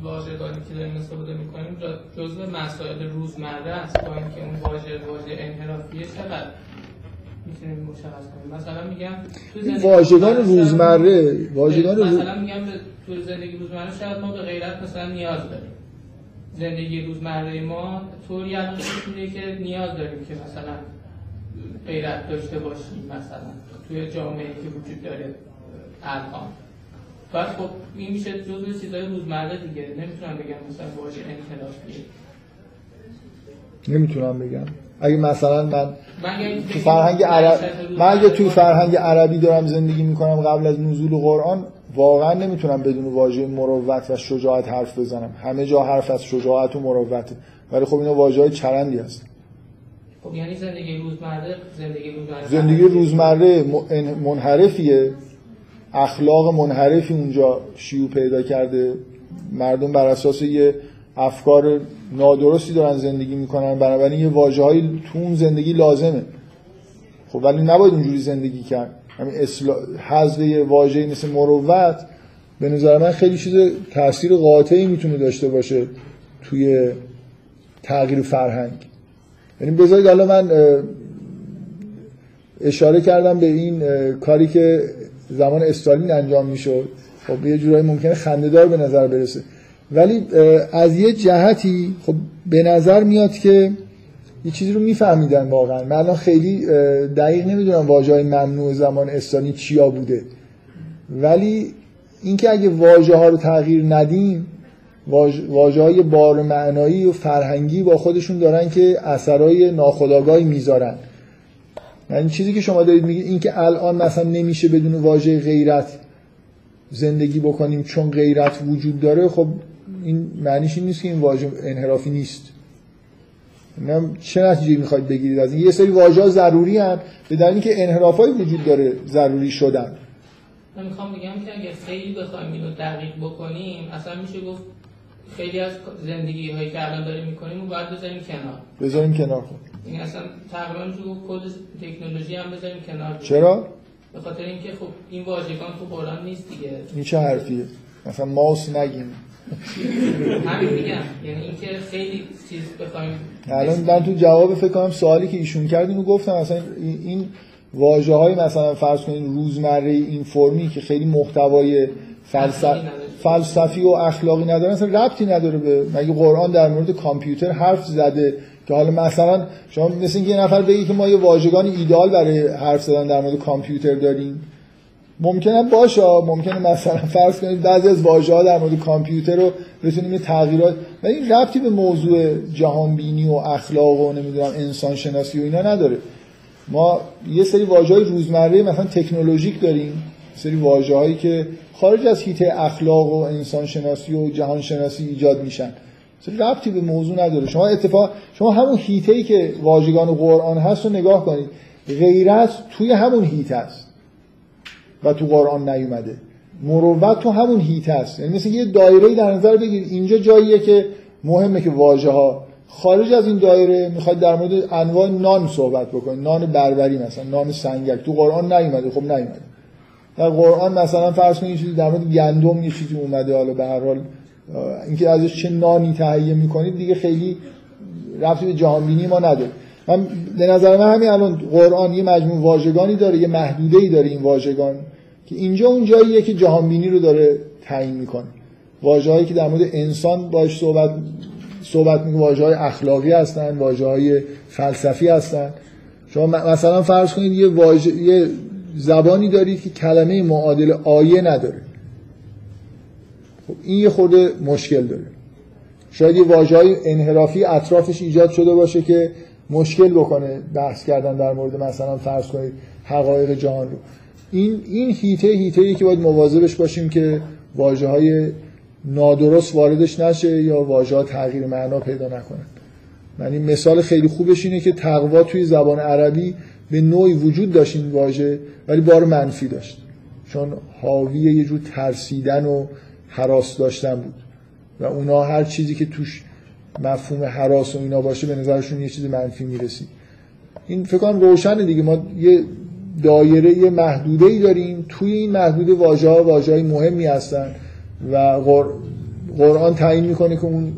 واژگانی که داریم استفاده میکنیم جزء مسائل روزمره است، تا اینکه اون واژه انحرافیه چقدر میتونیم مشخص کنیم. مثلا میگم تو واژگان روزمره، واژگان مثلا میگم تو زندگی روزمره شاید ما به غیرت مثلا نیاز داریم. زندگی روزمره ما طوری الان می‌تونه که نیاز داریم که مثلا غیرت داشته باشیم، مثلا توی جامعه‌ای که وجود داره الان. بعد خب این میشه جزء چیزای روزمره دیگه. نمیتونم بگم مثلا واژه انحرافیه. نمیتونم بگم. اگه مثلا من تو فرهنگ عرب، من اگه تو فرهنگ عربی دارم زندگی میکنم قبل از نزول قرآن، واقعا نمیتونم بدون واژه مروت و شجاعت حرف بزنم. همه جا حرف از شجاعت و مروته، ولی خب اینا واژه‌های چرندی هستن. خب یعنی زندگی روزمره منحرفیه، اخلاق منحرفی اونجا شیوع پیدا کرده، مردم بر اساس یه افکار نادرستی دارن زندگی میکنن، بنابراین یه واژه‌هایی تو اون زندگی لازمه. خب ولی نباید اونجوری زندگی کرد. همین حذف یه واژه‌ای مثل مروت به نظر من خیلی چیز تاثیر قاطعی میتونه داشته باشه توی تغییر فرهنگ. یعنی بذارید حالا من اشاره کردم به این کاری که زمان استالین انجام میشد، خب یه جورایی ممکنه خنده‌دار به نظر برسه، ولی از یه جهتی خب به نظر میاد که یه چیزی رو میفهمیدن واقعا. من الان خیلی دقیق نمیدونم واژه‌های ممنوع زمان استالین چیا بوده، ولی اینکه اگه واژه ها رو تغییر ندیم، واژه‌های بار معنایی و فرهنگی با خودشون دارن که اثرای ناخودآگاهی میذارن. یعنی چیزی که شما دارید میگید اینکه الان مثلا نمیشه بدون واژه غیرت زندگی بکنیم چون غیرت وجود داره، خب این معنیش این نیست که این واژه انحرافی نیست. من چه نتیجه‌ای می‌خواید بگیرید از این؟ یه سری واژه‌ها ضروری ان به دلیلی که انحرافایی وجود داره ضروری شدن. من می‌خوام بگم که اگه خیلی بخوایم اینو دقیق بکنیم، اصلا میشه گفت خیلی از زندگی هایی که الان داریم میکنیم رو باید بذاریم کنار خود. این اصلا تقریبا تو کد تکنولوژی هم بذاریم کنار. چرا؟ به خاطر اینکه خب این واژگان تو قرآن نیست دیگه. این چه حرفیه؟ مثلا ماوس نگیم. همین میگم، یعنی اینکه خیلی چیز بخوایم. الان من تو جواب فکر کنم سوالی که ایشون کرد اینو گفتم، مثلا این واژه‌های مثلا فرض کنین روزمره این فرمی که خیلی محتوای فلسفی و اخلاقی نداره، اصلا ربطی نداره به مگه قرآن در مورد کامپیوتر حرف زده که حالا مثلا شما مثل اینکه یه نفر بگی که ما یه واژگان ایدال برای حرف زدن در مورد کامپیوتر داریم. ممکنه باشه، ممکنه مثلا فرض کنید بعضی از واژه‌ها در مورد کامپیوتر رو بتونیم تغییرات، ولی این ربطی به موضوع جهان بینی و اخلاق و نمیدونم انسان شناسی و اینا نداره. ما یه سری واژه‌های روزمره مثلا تکنولوژیک داریم، سری واژه‌هایی که خارج از حیطه اخلاق و انسان شناسی و جهان شناسی ایجاد میشن، سری ربطی به موضوع نداره. شما همون حیطه‌ای که واژگان قرآن هست رو نگاه کنید، غیرت توی همون حیطه است و تو قرآن نیومده، مروت تو همون حیطه است. یعنی مثل یه دایره‌ای در نظر بگیرید، اینجا جاییه که مهمه که واژه‌ها خارج از این دایره. میخواید در مورد انواع نان صحبت بکنید، نان بربری مثلا، نان سنگک، تو قرآن نیومده، خب نیومده. در قرآن مثلا فرض کنید چیزی در مورد گندم یه چیزی اومده، حالا به هر حال اینکه ازش چه نانی تهیه میکنید دیگه خیلی ربطی به جهان بینی ما نداره. من به نظر من همین الان قرآن یه مجموعه واژگانی داره، یه محدوده‌ای داره این واژگان، که اینجا اون جاییه که جهان بینی رو داره تعیین میکنه. واژه‌هایی که در مورد انسان باهاش صحبت میکنه، واژه‌های اخلاقی هستن، واژه‌های فلسفی هستن. شما مثلا فرض کنید یه زبانی دارید که کلمه معادل آیه نداره، خب این یه خورده مشکل داره. شاید یه واژه‌های انحرافی اطرافش ایجاد شده باشه که مشکل بکنه بحث کردن در مورد مثلا فرض کنید حقایق جهان رو. این هیته‌ای که باید مواظبش باشیم که واژه‌های نادرست واردش نشه یا واژه‌ها تغییر معنا پیدا نکنن. یعنی مثال خیلی خوبش اینه که تقوا توی زبان عربی به نوعی وجود داشت این واژه، ولی بار منفی داشت، چون حاوی یه جور ترسیدن و هراس داشتن بود و اونا هر چیزی که توش مفهوم هراس و اینا باشه به نظرشون یه چیز منفی میرسید. این فکر کنم روشنه دیگه. ما یه دایره محدوده‌ای داریم، توی این محدوده واژه‌ها واژه‌های مهمی هستن و قرآن تعیین میکنه که اون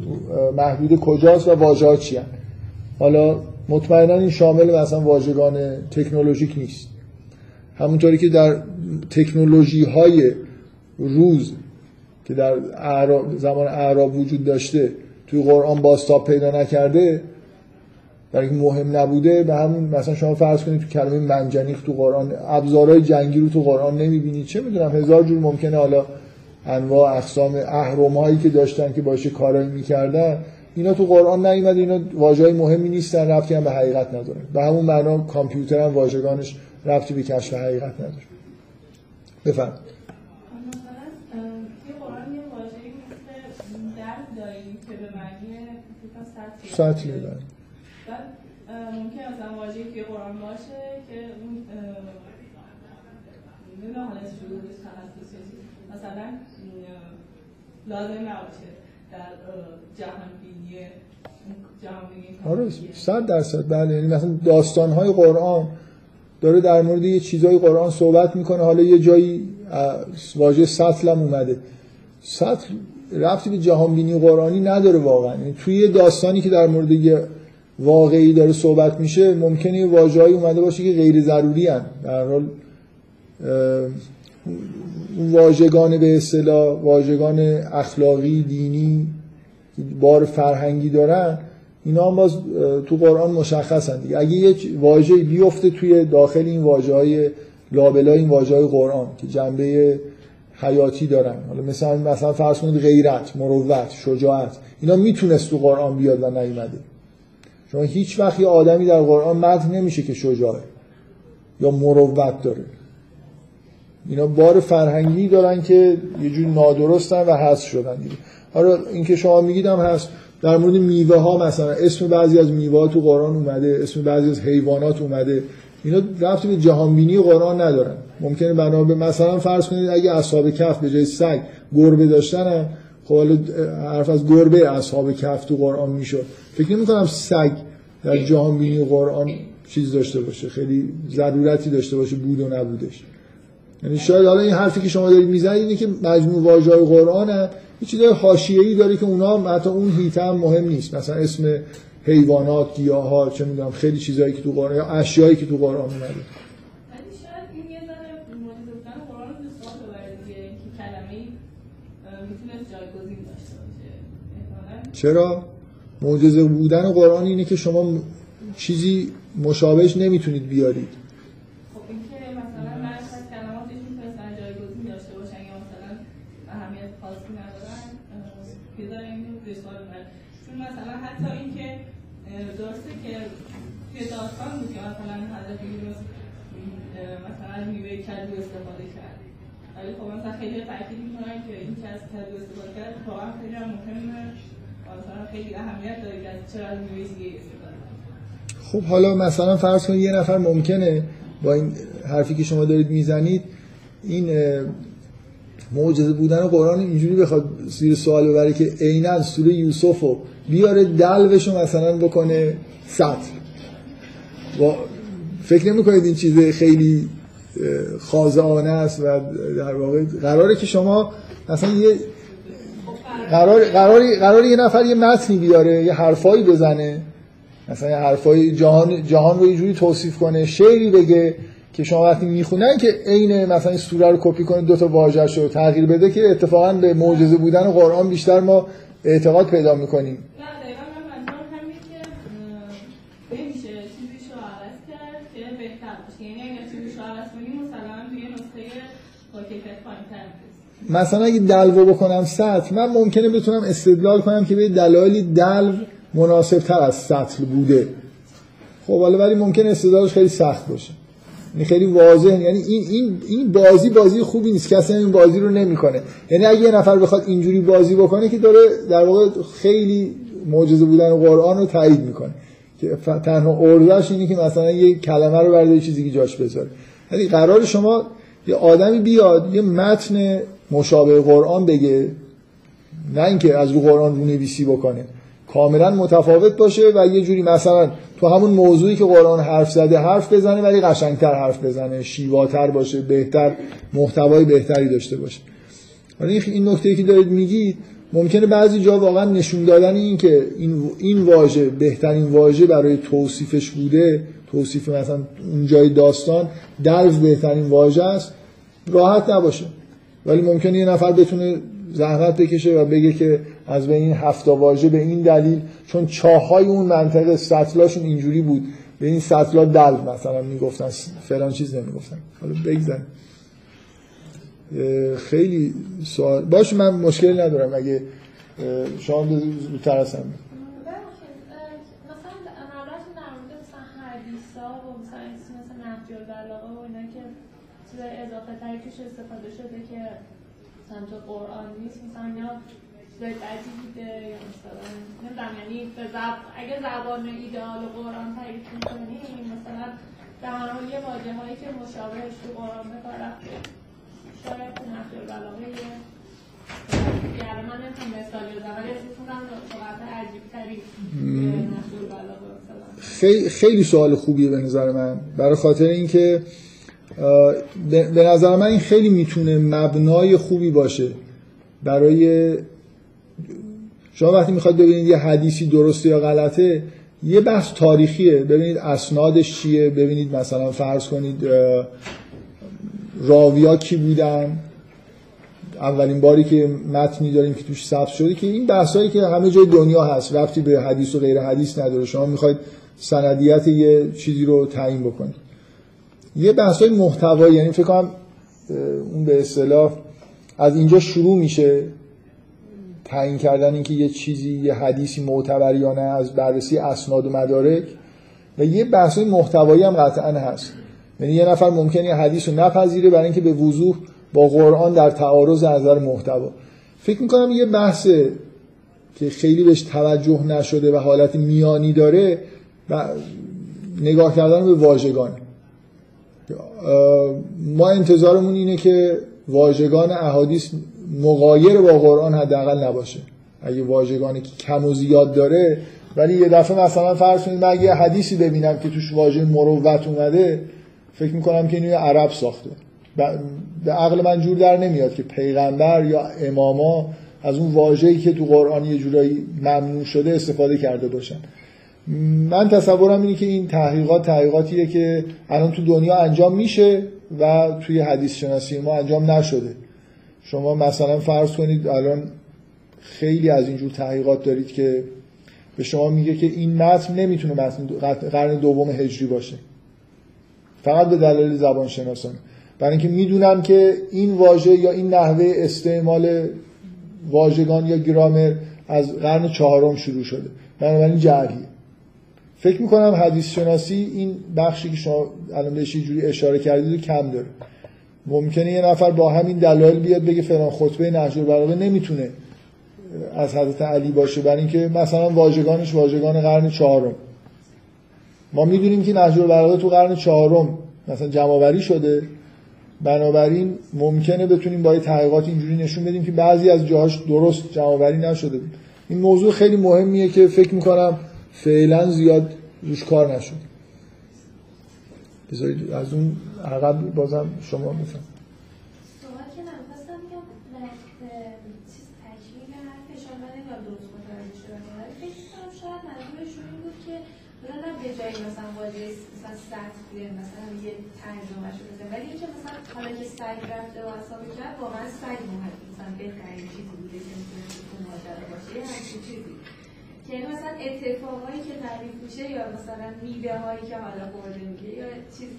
محدود کجاست و واژه‌ها چی هستن. حالا مطمئنا این شامل مثلا واژگان تکنولوژیک نیست، همونطوری که در تکنولوژی‌های روز که در زمان اعراب وجود داشته توی قرآن بازتاب پیدا نکرده، برای اینکه مهم نبوده. به همون مثلا شما فرض کنید تو کلمه منجنیق تو قرآن، ابزارهای جنگی رو تو قرآن نمیبینید، چه میدونم هزار جور ممکنه حالا انواع اقسام اهرم‌هایی که داشتن که باشه کارایی میکردن، اینا تو قرآن نیومده، اینا واژه‌های مهمی نیستن، ربطی هم به حقیقت نداره. به همون معنا کامپیوتر هم واژگانش ربطی به کشف حقیقت نداره. بفهم سطحی داریم ممکن اصلا واژه‌ای که قرآن باشه که اون نمی‌دونم حالا شروع بشه تخصصی مثلا لازم نباشه در جهان بینی 100% بله. یعنی مثلا داستان‌های قرآن داره در مورد یه چیزای قرآن صحبت میکنه، حالا یه جایی واژه سطل هم اومده، سطل ربطی به جهان بینی قرآنی نداره واقعا. توی داستانی که در مورد یه واقعی داره صحبت میشه ممکنه واژه‌ای اومده باشه که غیر ضروری ان، در حال واژگان به اصطلاح واژگان اخلاقی دینی بار فرهنگی دارن، اینا هم باز تو قرآن مشخصن دیگه. اگه یه واژه‌ای بیفته توی داخل این واژه‌های لابلای این واژه‌های قرآن که جنبه حیاتی دارن، حالا مثلا فرض کنید غیرت، مروت، شجاعت، اینا میتونست تو قرآن بیاد و نیومده. شما هیچ وقت یه آدمی در قرآن مدح نمیشه که شجاعه یا مروت داره، اینا بار فرهنگی دارن که یه جور نادرستن و حذف شدن دیگه. حالا اینکه شما میگیدم هست در مورد میوه ها، مثلا اسم بعضی از میوه ها تو قرآن اومده، اسم بعضی از حیوانات اومده، اینا ربطی به جهان بینی قرآن ندارن. ممکنه بنا به مثلا فرض کنید اگه اصحاب کهف به جای سگ گربه داشتن، خب حالا حرف از گربه اصحاب کهف تو قرآن میشد، فکر نمی‌کنم سگ در جهان بینی قرآن چیز داشته باشه، خیلی ضرورتی داشته باشه بود و نبودش. یعنی شاید حالا این حرفی که شما دارید میزنید اینه که مجموع واژه‌های قرآنه یه چیزای حاشیه‌ای داره که اونا هم حتی اون هیته هم مهم نیست، مثلا اسم حیوانات، گیاها، چه میدونم خیلی چیزایی که تو قرآن یا اشیایی که تو قرآن اومده. ولی شاید این یه ذره متفاوتن قرآن رو به سوال ببره دیگه، اینکه کلمه‌ای میتونه جایگزین داشته باشه. چرا؟ معجزه بودن قرآن اینه که شما چیزی مشابهش نمیتونید بیارید. خب اینکه مثلا من شاید کلماتش میتونستن جایگزین داشته باشن یا مثلا اهمیت خاصی ندارن، بذارم اینو به سوال ببرم. چون مثلا حتی اینکه درسته که توی داستان بود که مثلا حضرت یونس مثلا میوه کدو استفاده کرد، ولی خب مثلا خیلی تاکید میکنن که این که از کدو استفاده کرد واقعا خیلی مهمه، مثلا خیلی اهمیت داره که از چرا از میوه دیگه استفاده کرد. خب حالا مثلا فرض کنید یه نفر ممکنه با این حرفی که شما دارید میزنید این معجزه بودن و قرآن اینجوری بخواد زیر سوال ببره که عیناً سوره یوسفو بیاره دلوشو مثلا بکنه سطر و فکر نمی‌کنید این چیز خیلی خازانه است و در واقع قراره که شما مثلا یه قراره یه نفر یه متنی بیاره، یه حرفایی بزنه، مثلا یه حرفای جهان رو یه جوری توصیف کنه، شعری بگه که شما وقتی میخونن که عین مثلا این سوره رو کپی کنه دو تا واژه‌اش رو تغییر بده، که اتفاقا به معجزه بودن و قرآن بیشتر ما اعتقاد پیدا میکنیم. نه دقیقا من منظورم همین که نمیشه چیزیش رو عوض کرد که بهتر باشه، یعنی اگر چیزیش رو عوض کنیم مثلا توی نسخه با کیفیت پایین‌تر بشه. مثلا اگه دلو بکنم سطل، من ممکنه بتونم استدلال کنم که به دلایلی دلو مناسب‌تر از سطل بوده. خب حالا ولی ممکنه استدلالش خیلی سخت باشه، یعنی خیلی واضحه، یعنی این بازی خوبی نیست، کسی این بازی رو نمی‌کنه. یعنی اگه یه نفر بخواد اینجوری بازی بکنه که داره در واقع خیلی معجزه بودن و قرآن رو تایید می‌کنه، که تنها عرضش اینه که مثلا یه کلمه رو برداره چیزی که جاش بذاره. یعنی قرار شما یه آدمی بیاد یه متن مشابه قرآن بگه، نه اینکه از رو قرآن رونویسی بکنه، کاملا متفاوت باشه و یه جوری مثلا تو همون موضوعی که قرآن حرف زده حرف بزنه، ولی قشنگتر حرف بزنه، شیواتر باشه، بهتر، محتوای بهتری داشته باشه. ولی این نکته‌ای که دارید میگید ممکنه بعضی جا واقعا نشون دادن این که این واژه بهترین واژه برای توصیفش بوده، توصیف مثلا اون جای داستان درو بهترین واژه است، راحت نباشه. ولی ممکنه یه نفر بتونه زحمت بکشه و بگه که از بین این 7 واژه به این دلیل چون چاهای اون منطقه سطلاشون اینجوری بود، به این سطلا دلو مثلا میگفتن، فلان چیز نمیگفتن. حالا بگذاریم، خیلی سوال باش، من مشکل ندارم اگه شما زودتر هستم. مثلا نبراشون نمونده، مثلا حدیثا و مثلا نفی البلاغه و اینا که چیزای اضافه تری توش استفاده شده که مثلا قرآن نیست، مثلا یا چیزای عجیبیده یا مثلا نمیدونم، یعنی اگه زبان ایدئال و قرآن تعریف میکنیم مثلا در حال یه واژه هایی که مشابهش تو قرآن بکار رفته شاید تو نفی البلاغه یه من نمیتون مثالی بزن، ولی میتونم لغت عجیب‌تری نفی البلاغه مثلا. خیلی سوال خوبیه به نظر من، برای خاطر اینکه به نظر من این خیلی میتونه مبنای خوبی باشه برای شما وقتی میخواد ببینید یه حدیثی درسته یا غلطه. یه بحث تاریخیه، ببینید اسنادش چیه، ببینید مثلا فرض کنید راویا کی بودن، اولین باری که متنی داریم که توش ثبت شده، که این بحثایی که همه جای دنیا هست، ربطی به حدیث و غیر حدیث نداره. شما میخواید سندیت یه چیزی رو تعیین بکنید، یه بحثای محتوایی، یعنی فکر کنم اون به اصطلاح از اینجا شروع میشه تعیین کردن اینکه یه چیزی، یه حدیثی معتبر یا نه، از بررسی اسناد و مدارک. و یه بحثای محتوایی هم قطعاً هست، یعنی یه نفر ممکنه یه حدیث رو نپذیره برای اینکه به وضوح با قرآن در تعارض از نظر محتوا. فکر میکنم یه بحث که خیلی بهش توجه نشده و حالت میانی داره و نگاه کردن به واژگان. ما انتظارمون اینه که واژگان احادیث مغایر با قرآن حداقل نباشه. اگه واژگانی که کم و زیاد داره، ولی یه دفعه مثلا فرض کنید من یه حدیثی ببینم که توش واژه مروت اومده، فکر می‌کنم که اینو عرب ساخته. به عقل من جور در نمیاد که پیغمبر یا اماما از اون واژه‌ای که تو قرآن یه جورایی ممنوع شده استفاده کرده باشن. من تصورم اینه که این تحقیقاتیه که الان تو دنیا انجام میشه و توی حدیث شناسی ما انجام نشده. شما مثلا فرض کنید الان خیلی از اینجور تحقیقات دارید که به شما میگه که این متن نمیتونه متن قرن دوم هجری باشه، فقط به دلایل زبان شناسانه، برای اینکه میدونم که این واژه یا این نحوه استعمال واژگان یا گرامر از قرن چهارم شروع شده، بنابراین جعلیه. فکر میکنم حدیث شناسی این بخشی که شما الان بهش یه جوری اشاره کردید کم داره. ممکنه یه نفر با همین دلایل بیاد بگه فلان خطبه نهج البلاغه نمیتونه از حضرت علی باشه، برای اینکه مثلا واژگانش واژگان قرن چهارم. ما میدونیم که نهج البلاغه تو قرن چهارم مثلا جمع‌آوری شده، بنابراین ممکنه بتونیم با یه تحقیقات اینجوری نشون بدیم که بعضی از جاهاش درست جمع‌آوری نشده. این موضوع خیلی مهمیه که فکر می‌کنم فعلا زیاد روش کار نشد. بذارید از اون عقب بازم شما میفهم. سوال که من خواستم که چیز تکمیل حرفشان من نگاه درست متوجه شدم، ولی فکر کنم شاید منظورشون این بود که مثلا به جایی مثلا واژه سطحیه مثلا یه ترجمه شده بزن، ولی اینکه مثلا حالا که سعی رفته و حسابی کرد واقعا سعی محبی مثلا بهترین چیزی بوده که میتونه تو ماجرا باشه یه همچین چیزی که مثلا اتفاقایی که تعریف میشه یا مثلا میوه هایی که حالا خورده میگه یا چیز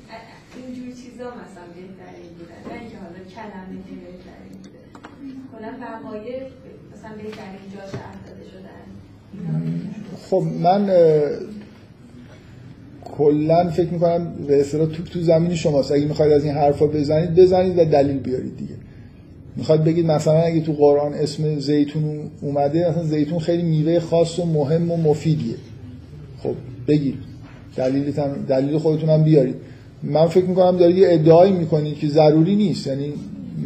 اینجور چیزا مثلا بهترین بودن، نه اینکه حالا کلمه که بهترین بوده، کلا بقایه مثلا بهترین جا شرح داده شدن. خب من کلا فکر میکنم به اصطلاح توپ تو زمین شماست. اگه میخواید از این حرفا بزنید بزنید و دلیل بیارید دیگه. میخواد بگید مثلا اگه تو قرآن اسم زیتون اومده، مثلا زیتون خیلی میوه خاص و مهم و مفیدیه، خب بگید دلیل خودتون هم بیارید. من فکر میکنم دارید یه ادعایی میکنید که ضروری نیست. یعنی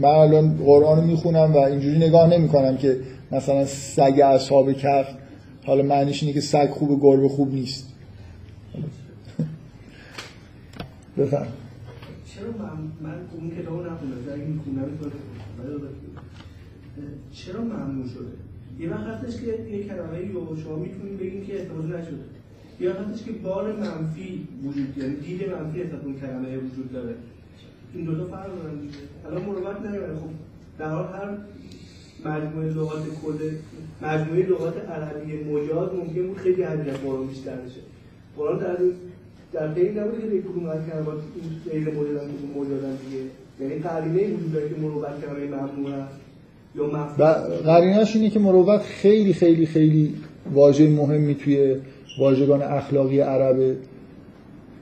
من الان قرآن رو میخونم و اینجوری نگاه نمیکنم که مثلا سگ اصحاب کهف حالا معنیش اینه که سگ خوب و گربه خوب نیست. بفهم. چرا من اون که دو نخونده اگه میخونم چرا ممنوع شده؟ یه وقت هستش که یه کلمه رو شما میتونید بگید که اعتراض نشده، یه وقت هستش که بار منفی وجود داره، دید منفی از اون کلمه وجود داره. این دو تا فرق دارن دیگه. الان مروت نمیاره. خب در حال هر مجموعه لغات عربی مجاز ممکن بود خیلی عدد بارو بیشتر بشه. قرآن در خیلی نبوده که به کدوم از کلمات غیر مجازن دیگه. یعنی قرینه وجود داره که مروت کلمه ممنوع و قرینه‌اش اینه که مروت خیلی خیلی خیلی واژه مهمی توی واژگان اخلاقی عربه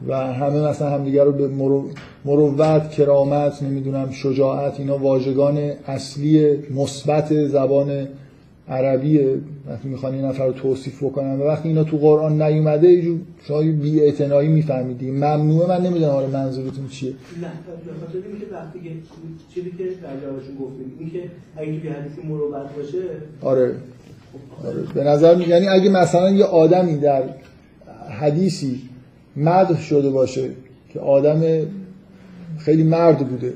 و همه مثلا همدیگر رو به مروت، کرامت، نمیدونم شجاعت، اینا واژگان اصلی مثبت زبان عربیه. وقتی میخوان یه نفر رو توصیف بکنن و وقتی اینا تو قرآن نیومده یه جور شما بی‌اعتنایی میفهمیدی. ممنوعه. من نمیدونم آره منظورتون چیه. نه خاطر اینکه وقتی که چیزی که درجاشون گفتیم اینکه اگه یه حدیثی مروت باشه آره به نظر میاد، یعنی اگه مثلا یه آدمی در حدیثی مدح شده باشه که آدم خیلی مرد بوده،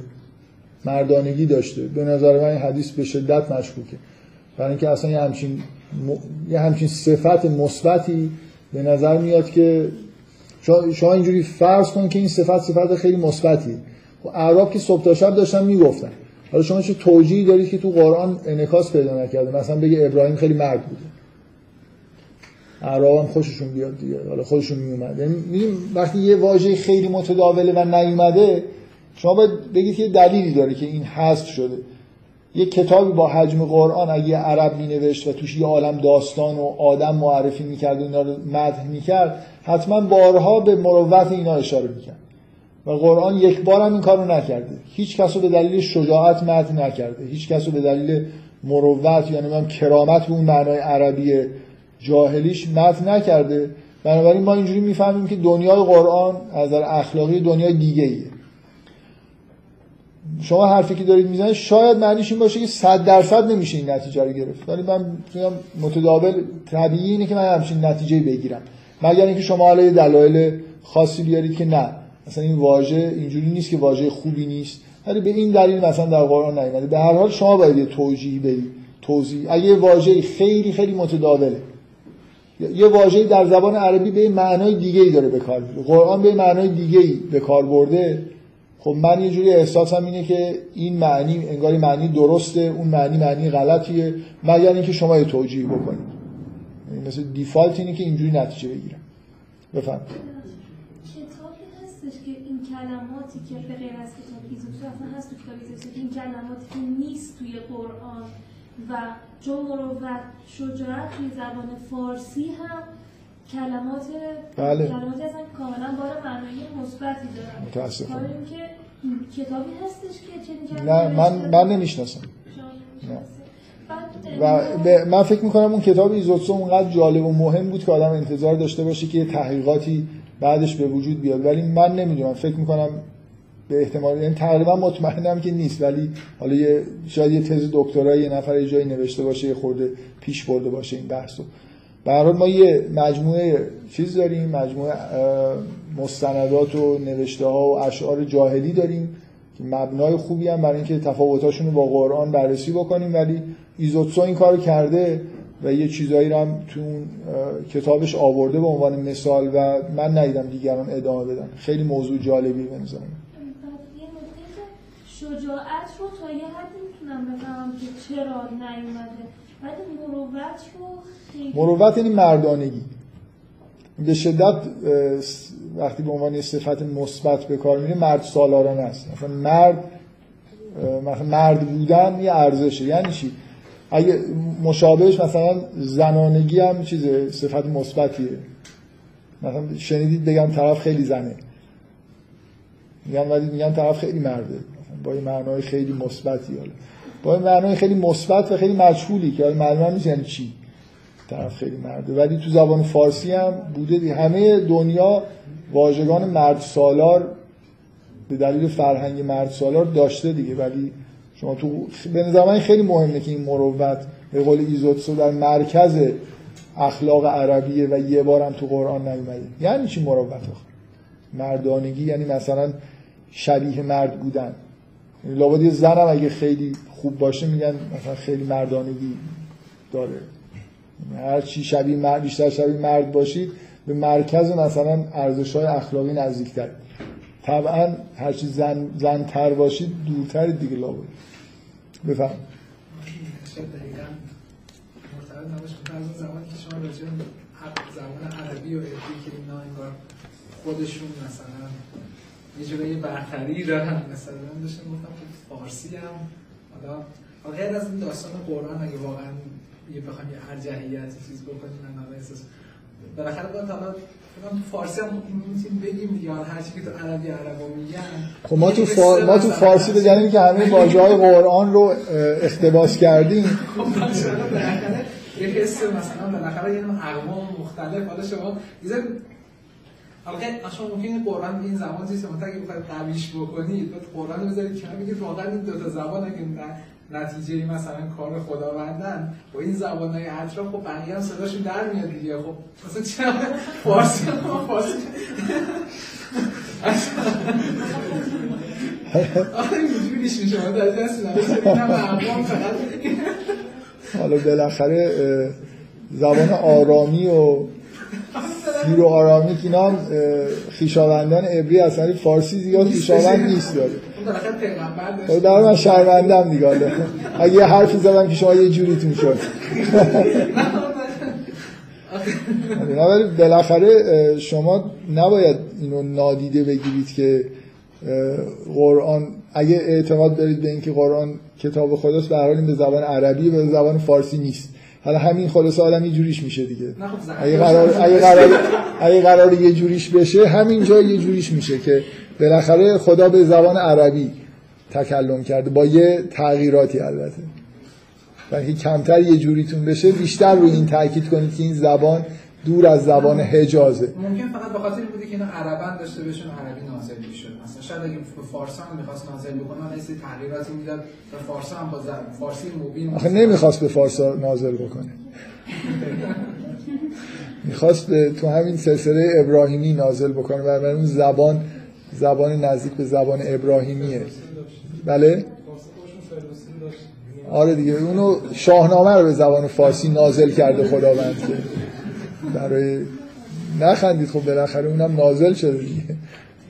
مردانگی داشته، به نظر من این حدیث به شدت مشکوکه، برای اینکه اصلا یه همچین صفت مثبتی به نظر میاد که شما اینجوری فرض کن که این صفت خیلی مثبتیه. خب اعراب که صبح تا شب داشتن میگفتن، حالا شما چه توجیهی دارید که تو قرآن انعکاس پیدا نکرده؟ مثلا بگه ابراهیم خیلی مرد بوده، اعراب هم خوششون بیاد دیگه، حالا خودشون میومد. یعنی وقتی یه واژه خیلی متداوله و نیومده شما باید بگید که دلیلی داره که این حذف شده. یه کتابی با حجم قرآن اگه عرب مینوشت و توش یه عالم داستان و آدم معرفی میکرد و اینا رو مدح میکرد، حتما بارها به مروت اینا اشاره میکرد و قرآن یک بار هم این کارو نکرده. هیچ کس رو به دلیل شجاعت مدح نکرده، هیچ کس رو به دلیل مروت یعنی من کرامت به اون معنای عربی جاهلیش مدح نکرده. بنابراین ما اینجوری میفهمیم که دنیای قرآن از نظر اخلاقی دنیای دیگه‌ایه. شما حرفی که دارید میزنید شاید معنیش این باشه که 100% نمیشه این نتیجه رو گرفت، ولی من میگم متداول طبیعی اینه که من همچین نتیجه بگیرم، مگر اینکه شما علی دلایل خاصی بیارید که نه مثلا این واژه اینجوری نیست که واژه خوبی نیست، ولی به این دلیل مثلا در قرآن نیامده. به هر حال شما باید یه توجیهی بدید، توضیح. اگه واژه‌ای خیلی خیلی متداوله، یه واژه‌ای در زبان عربی به معنای دیگه‌ای داره به کار می‌بره، قرآن به معنای دیگه‌ای به کار برده، خب من یه جوری احساسم اینه که این معنی انگار معنی درسته، اون معنی غلطیه، مگر اینکه شما یه توجیه بکنید. مثلا دیفالت اینه که اینجوری نتیجه بگیرم. بفهمید کتابی هستش که این کلماتی که به غیر از کتاب ایزوتسو اصلا هست، تو این کلماتی که نیست توی قرآن و جمهور و شجاعت توی زبان فارسی هم کلمات بله. کلماتی اصلا کاملا بار معنایی مثبتی دارن. متاسفم که کتابی هستش که چنین نه من نمیشناسم. و من فکر میکنم اون کتاب ایزوتسو اونقدر جالب و مهم بود که آدم انتظار داشته باشه که یه تحقیقاتی بعدش به وجود بیاد، ولی من نمیدونم، فکر میکنم به احتمال یعنی تقریبا مطمئنم که نیست، ولی حالا شاید یه تز دکترایی یه نفر یه جایی نوشته باشه، یه خورده پیش برده باشه این بحثو. به هر حال ما یه مجموعه چیز داریم، مجموعه مستندات و نوشته ها و اشعار جاهلی داریم که مبنای خوبی هم برای اینکه تفاوتاشون رو با قرآن بررسی بکنیم، ولی ایزوتسو این کارو کرده و یه چیزایی رو هم تو کتابش آورده به عنوان مثال و من ندیدم دیگران ادامه بدن. خیلی موضوع جالبی به نظر میاد. شجاعت رو تا یه حدی میتونم بفهمم که چرا نیومده، ولی مروت رو خیلی مروت یعنی مردانگی به شدت وقتی به عنوان صفت مثبت به کار میره مرد سالارانه است. مثلا مرد بودن یه ارزشه. یعنی چی؟ اگه مشابهش مثلا زنانگی هم چیزه، صفت مثبتیه. مثلا شنیدید بگم طرف خیلی زنه، میگن طرف خیلی مرده، با این معنای خیلی مثبتی، حالا با این معنای خیلی مثبت و خیلی مجهولی که معلوم نیست یعنی چی طرف خیلی مرده، ولی تو زبان فارسی هم بوده دی. همه دنیا واژگان مرد سالار به دلیل فرهنگ مرد سالار داشته دیگه، ولی شما تو به نظر من خیلی مهمه که این مروت به قول ایزوتسو در مرکز اخلاق عربیه و یه بار هم تو قرآن نیومده. یعنی چی مروت؟ مردانگی یعنی مثلا شبیه مرد بودن، لابد یه زن هم اگه خیلی خوب باشه میگن مثلا خیلی مردانگی داره، هر چی شبیه مرد بیشتر شبیه مرد باشید به مرکز مثلا ارزش‌های اخلاقی نزدیک‌تر. طبعا هر چی زن تر باشید دورتر دیگه لابد. بفهم شد دقیقا مرتبط نباشه که از زمانی که شما راجع زبان عربی و عربی که اینا انگار خودشون مثلا یه جوری برتری دارن، مثلا داشتم گفتم که فارسی هم حالا غیر از این داستان قرآن اگه واقعا بخوام یه ارجحیت چیز بکنیم من واقعا احساس بالاخره باید حالا فارسی هم میتونیم بگیم یا هر چیزی که تو عربی میگن. خب ما تو فارسی بگیم که همه واژه‌های قرآن رو اقتباس کردیم. یه حس مثلا بالاخره یه اقوام مختلف، حالا شما دیدن البته شما ممکنه قرآن این زبان چیزی مثلا اگه بخواید قویش بکنید بعد قرآن رو بذارید که بگید واقعا این دو تا زبان اگه نتیجه مثلا کار خداوندن با این زبان‌های اطراف خب بقیه هم صداشون در میاد دیگه. خب مثلا چرا فارسی ما فارسی آخه اینجوریش میشه ما در دست نمیاد فقط. حالا بالاخره زبان آرامی و زیر و آرامی که اینا هم خیشاوندان عبری اصلا فارسی زیاد خیشاوند نیست داره. خب در من شرمندم دیگه، اگه یه حرفی زدم که شما یه جوریتون شد ولی بالاخره شما نباید اینو نادیده بگیرید که قرآن اگه اعتماد دارید به اینکه قرآن کتاب خداست به هر حال این به زبان عربی و به زبان فارسی نیست. حالا همین خلاص آدم یه جوریش میشه دیگه. اگه قرار یه جوریش بشه همینجا یه جوریش میشه که بالاخره خدا به زبان عربی تکلم کرده با یه تغییراتی، البته بلکه کمتر یه جوریتون بشه، بیشتر روی این تاکید کنید که این زبان دور از زبان حجازه. ممکن فقط به خاطر بوده که اینا عربن داشته بهشون عربی نازل میشد. مثلا شاید اگه به فارسی هم می‌خواست نازل بکنه، این تحریراتی میداد به فارسی هم با فارسی مبین. آخه نمی‌خواست به فارسی نازل بکنه. می‌خواست تو همین سلسله ابراهیمی نازل بکنه، برای اون زبان نزدیک به زبان ابراهیمیه. بله؟ آره دیگه، اونو شاهنامه رو به زبان فارسی نازل کرده خداوند که برای نخندید. خب بالاخره اونم نازل شده دیگه،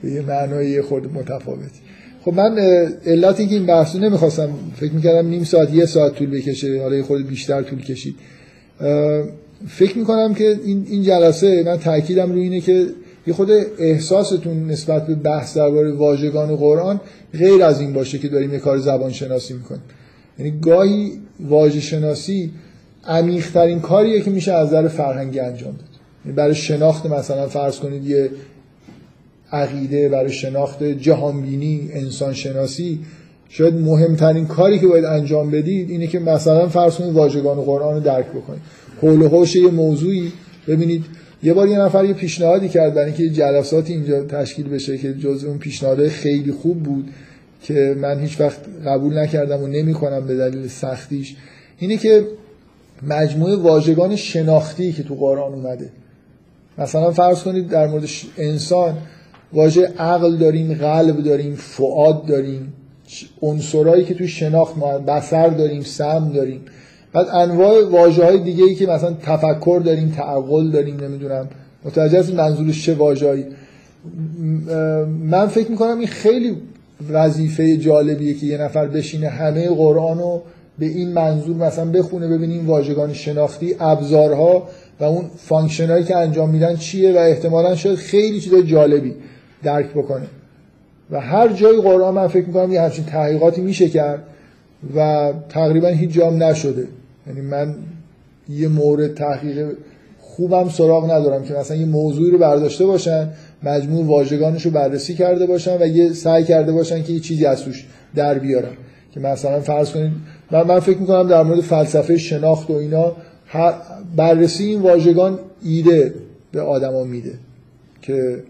به یه معنای خود متفاوتی. خب من علت اینکه این بحثو نمیخواستم، فکر میکردم نیم ساعت یه ساعت طول بکشه، حالا یه خود بیشتر طول کشید. فکر میکنم که این جلسه من تأکیدم روی اینه که یه خود احساستون نسبت به بحث درباره واژگان و قرآن غیر از این باشه که داریم یه کار زبان شناسی میکنیم. یعنی گاهی واژه شناسی عمیق‌ترین کاریه که میشه از نظر فرهنگی انجام داد. یعنی برای شناخت مثلا فرض کنید یه عقیده، برای شناخت جهانبینی، انسان شناسی، شاید مهمترین کاری که باید انجام بدید اینه که مثلا فرض کنید واژگان و قرآن رو درک بکنید. حول و حوش یه موضوعی. ببینید یه بار یه نفر یه پیشنهادی کرد برای اینکه جلساتی اینجا تشکیل بشه که جزو اون پیشنهادهای خیلی خوب بود که من هیچ وقت قبول نکردم و نمی‌کنم به دلیل سختیش، اینه که مجموعه واژگان شناختی که تو قرآن اومده، مثلا فرض کنید در مورد انسان واژه عقل داریم، قلب داریم، فؤاد داریم، عنصرایی که تو شناخت ما، بصر داریم، سم داریم، بعد انواع واژه‌های دیگه‌ای که مثلا تفکر داریم، تعقل داریم، نمیدونم متوجه هستید منظورش چه واژه‌ای. من فکر می‌کنم این خیلی وظیفه جالبیه که یه نفر بشینه همه قرآن رو به این منظور مثلا بخونه، ببینیم واژگان شناختی، ابزارها و اون فانکشنایی که انجام میدن چیه و احتمالاً شاید خیلی چیزای جالبی درک بکنه. و هر جای قرآن من فکر می‌کنم یه همچین تحقیقاتی میشه کرد و تقریباً هیچ جام نشده. یعنی من یه مورد تحقیق خوبم سراغ ندارم که مثلا یه موضوعی رو برداشته باشن، مجموع واژگانش رو بررسی کرده باشن و یه سعی کرده باشن که یه چیزی از توش در بیارن. که مثلا فرض کنید من فکر میکنم در مورد فلسفه شناخت و اینا بررسی این واژگان ایده به آدما میده که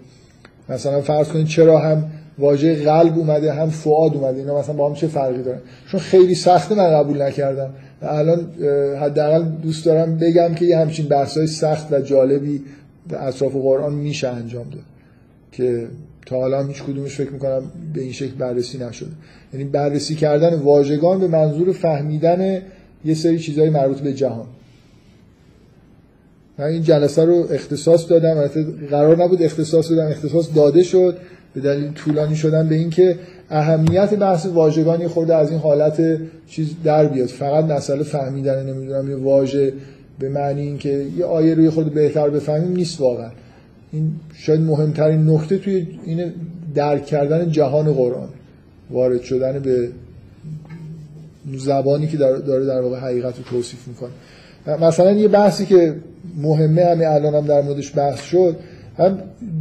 مثلا فرض کنید چرا هم واژه قلب اومده هم فؤاد اومده، اینا مثلا با هم چه فرقی دارن. چون خیلی سخته من قبول نکردم و الان حداقل دوست دارم بگم که یه همچین بحث‌های سخت و جالبی در اطراف قرآن میشه انجام داد که تا حالا هیچ کدومش فکر میکنم به این شکل بررسی نشده. یعنی بررسی کردن واژگان به منظور فهمیدن یه سری چیزهای مربوط به جهان. من این جلسه رو اختصاص دادم، البته قرار نبود اختصاص بدم، اختصاص داده شد به دلیل طولانی شدن به این که اهمیت بحث واژگانی خورده از این حالت چیز در بیاد، فقط مسئله فهمیدن نمیدونم یه واژه به معنی اینکه یه آیه روی خود بهتر بفهمیم نیست. واقعا این شاید مهمترین نکته توی این درک کردن جهان قرآن، وارد شدن به زبانی که داره در واقع حقیقت رو توصیف میکنه. مثلا یه بحثی که مهمه همین الان هم در موردش بحث شد، هم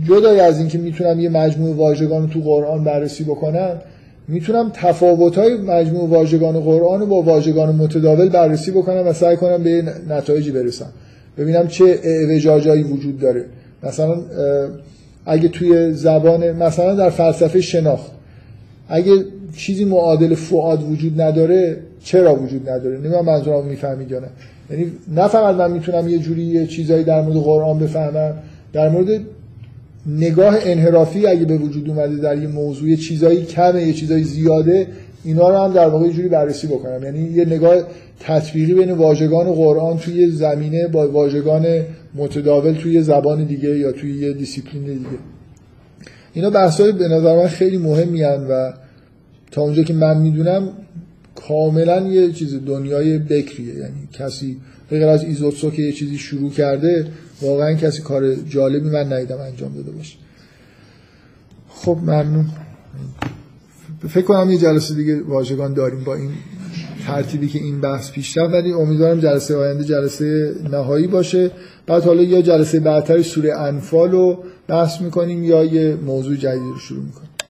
جدای از این که میتونم یه مجموعه واژگان رو تو قرآن بررسی بکنم، میتونم تفاوت‌های مجموع واژگان قرآن رو با واژگان متداول بررسی بکنم و سعی کنم به نتایجی برسم، ببینم چه اعوجاجایی وجود داره. مثلا اگه توی زبان مثلا در فلسفه شناخت اگه چیزی معادل فؤاد وجود نداره چرا وجود نداره؟ نمیدونم منظورم میفهمید یا نه. یعنی نه فقط من میتونم یه جوری چیزایی در مورد قرآن بفهمم، در مورد نگاه انحرافی اگه به وجود اومده در یه موضوع، یه چیزایی کمه یه چیزایی زیاده، اینا رو هم در واقع یه جوری بررسی بکنم. یعنی یه نگاه تطبیقی بین واژگان و قرآن توی زمینه با واژگان متداول توی زبان دیگه یا توی یه دیسیپلین دیگه. اینا بحث‌های به نظر من خیلی مهمی هستند و تا اونجا که من میدونم کاملا یه چیز دنیای بکریه. یعنی کسی غیر از ایزوتسو که یه چیزی شروع کرده، واقعا کسی کار جالبی من ندیدم انجام داده باشه. خب ممنون. فکر کنم یه جلسه دیگه واژگان داریم با این ترتیبی که این بحث پیش رفت، ولی امیدوارم جلسه آینده جلسه نهایی باشه. بعد حالا یا جلسه بعدتر سوره انفال رو بحث میکنیم یا یه موضوع جدید رو شروع میکنیم.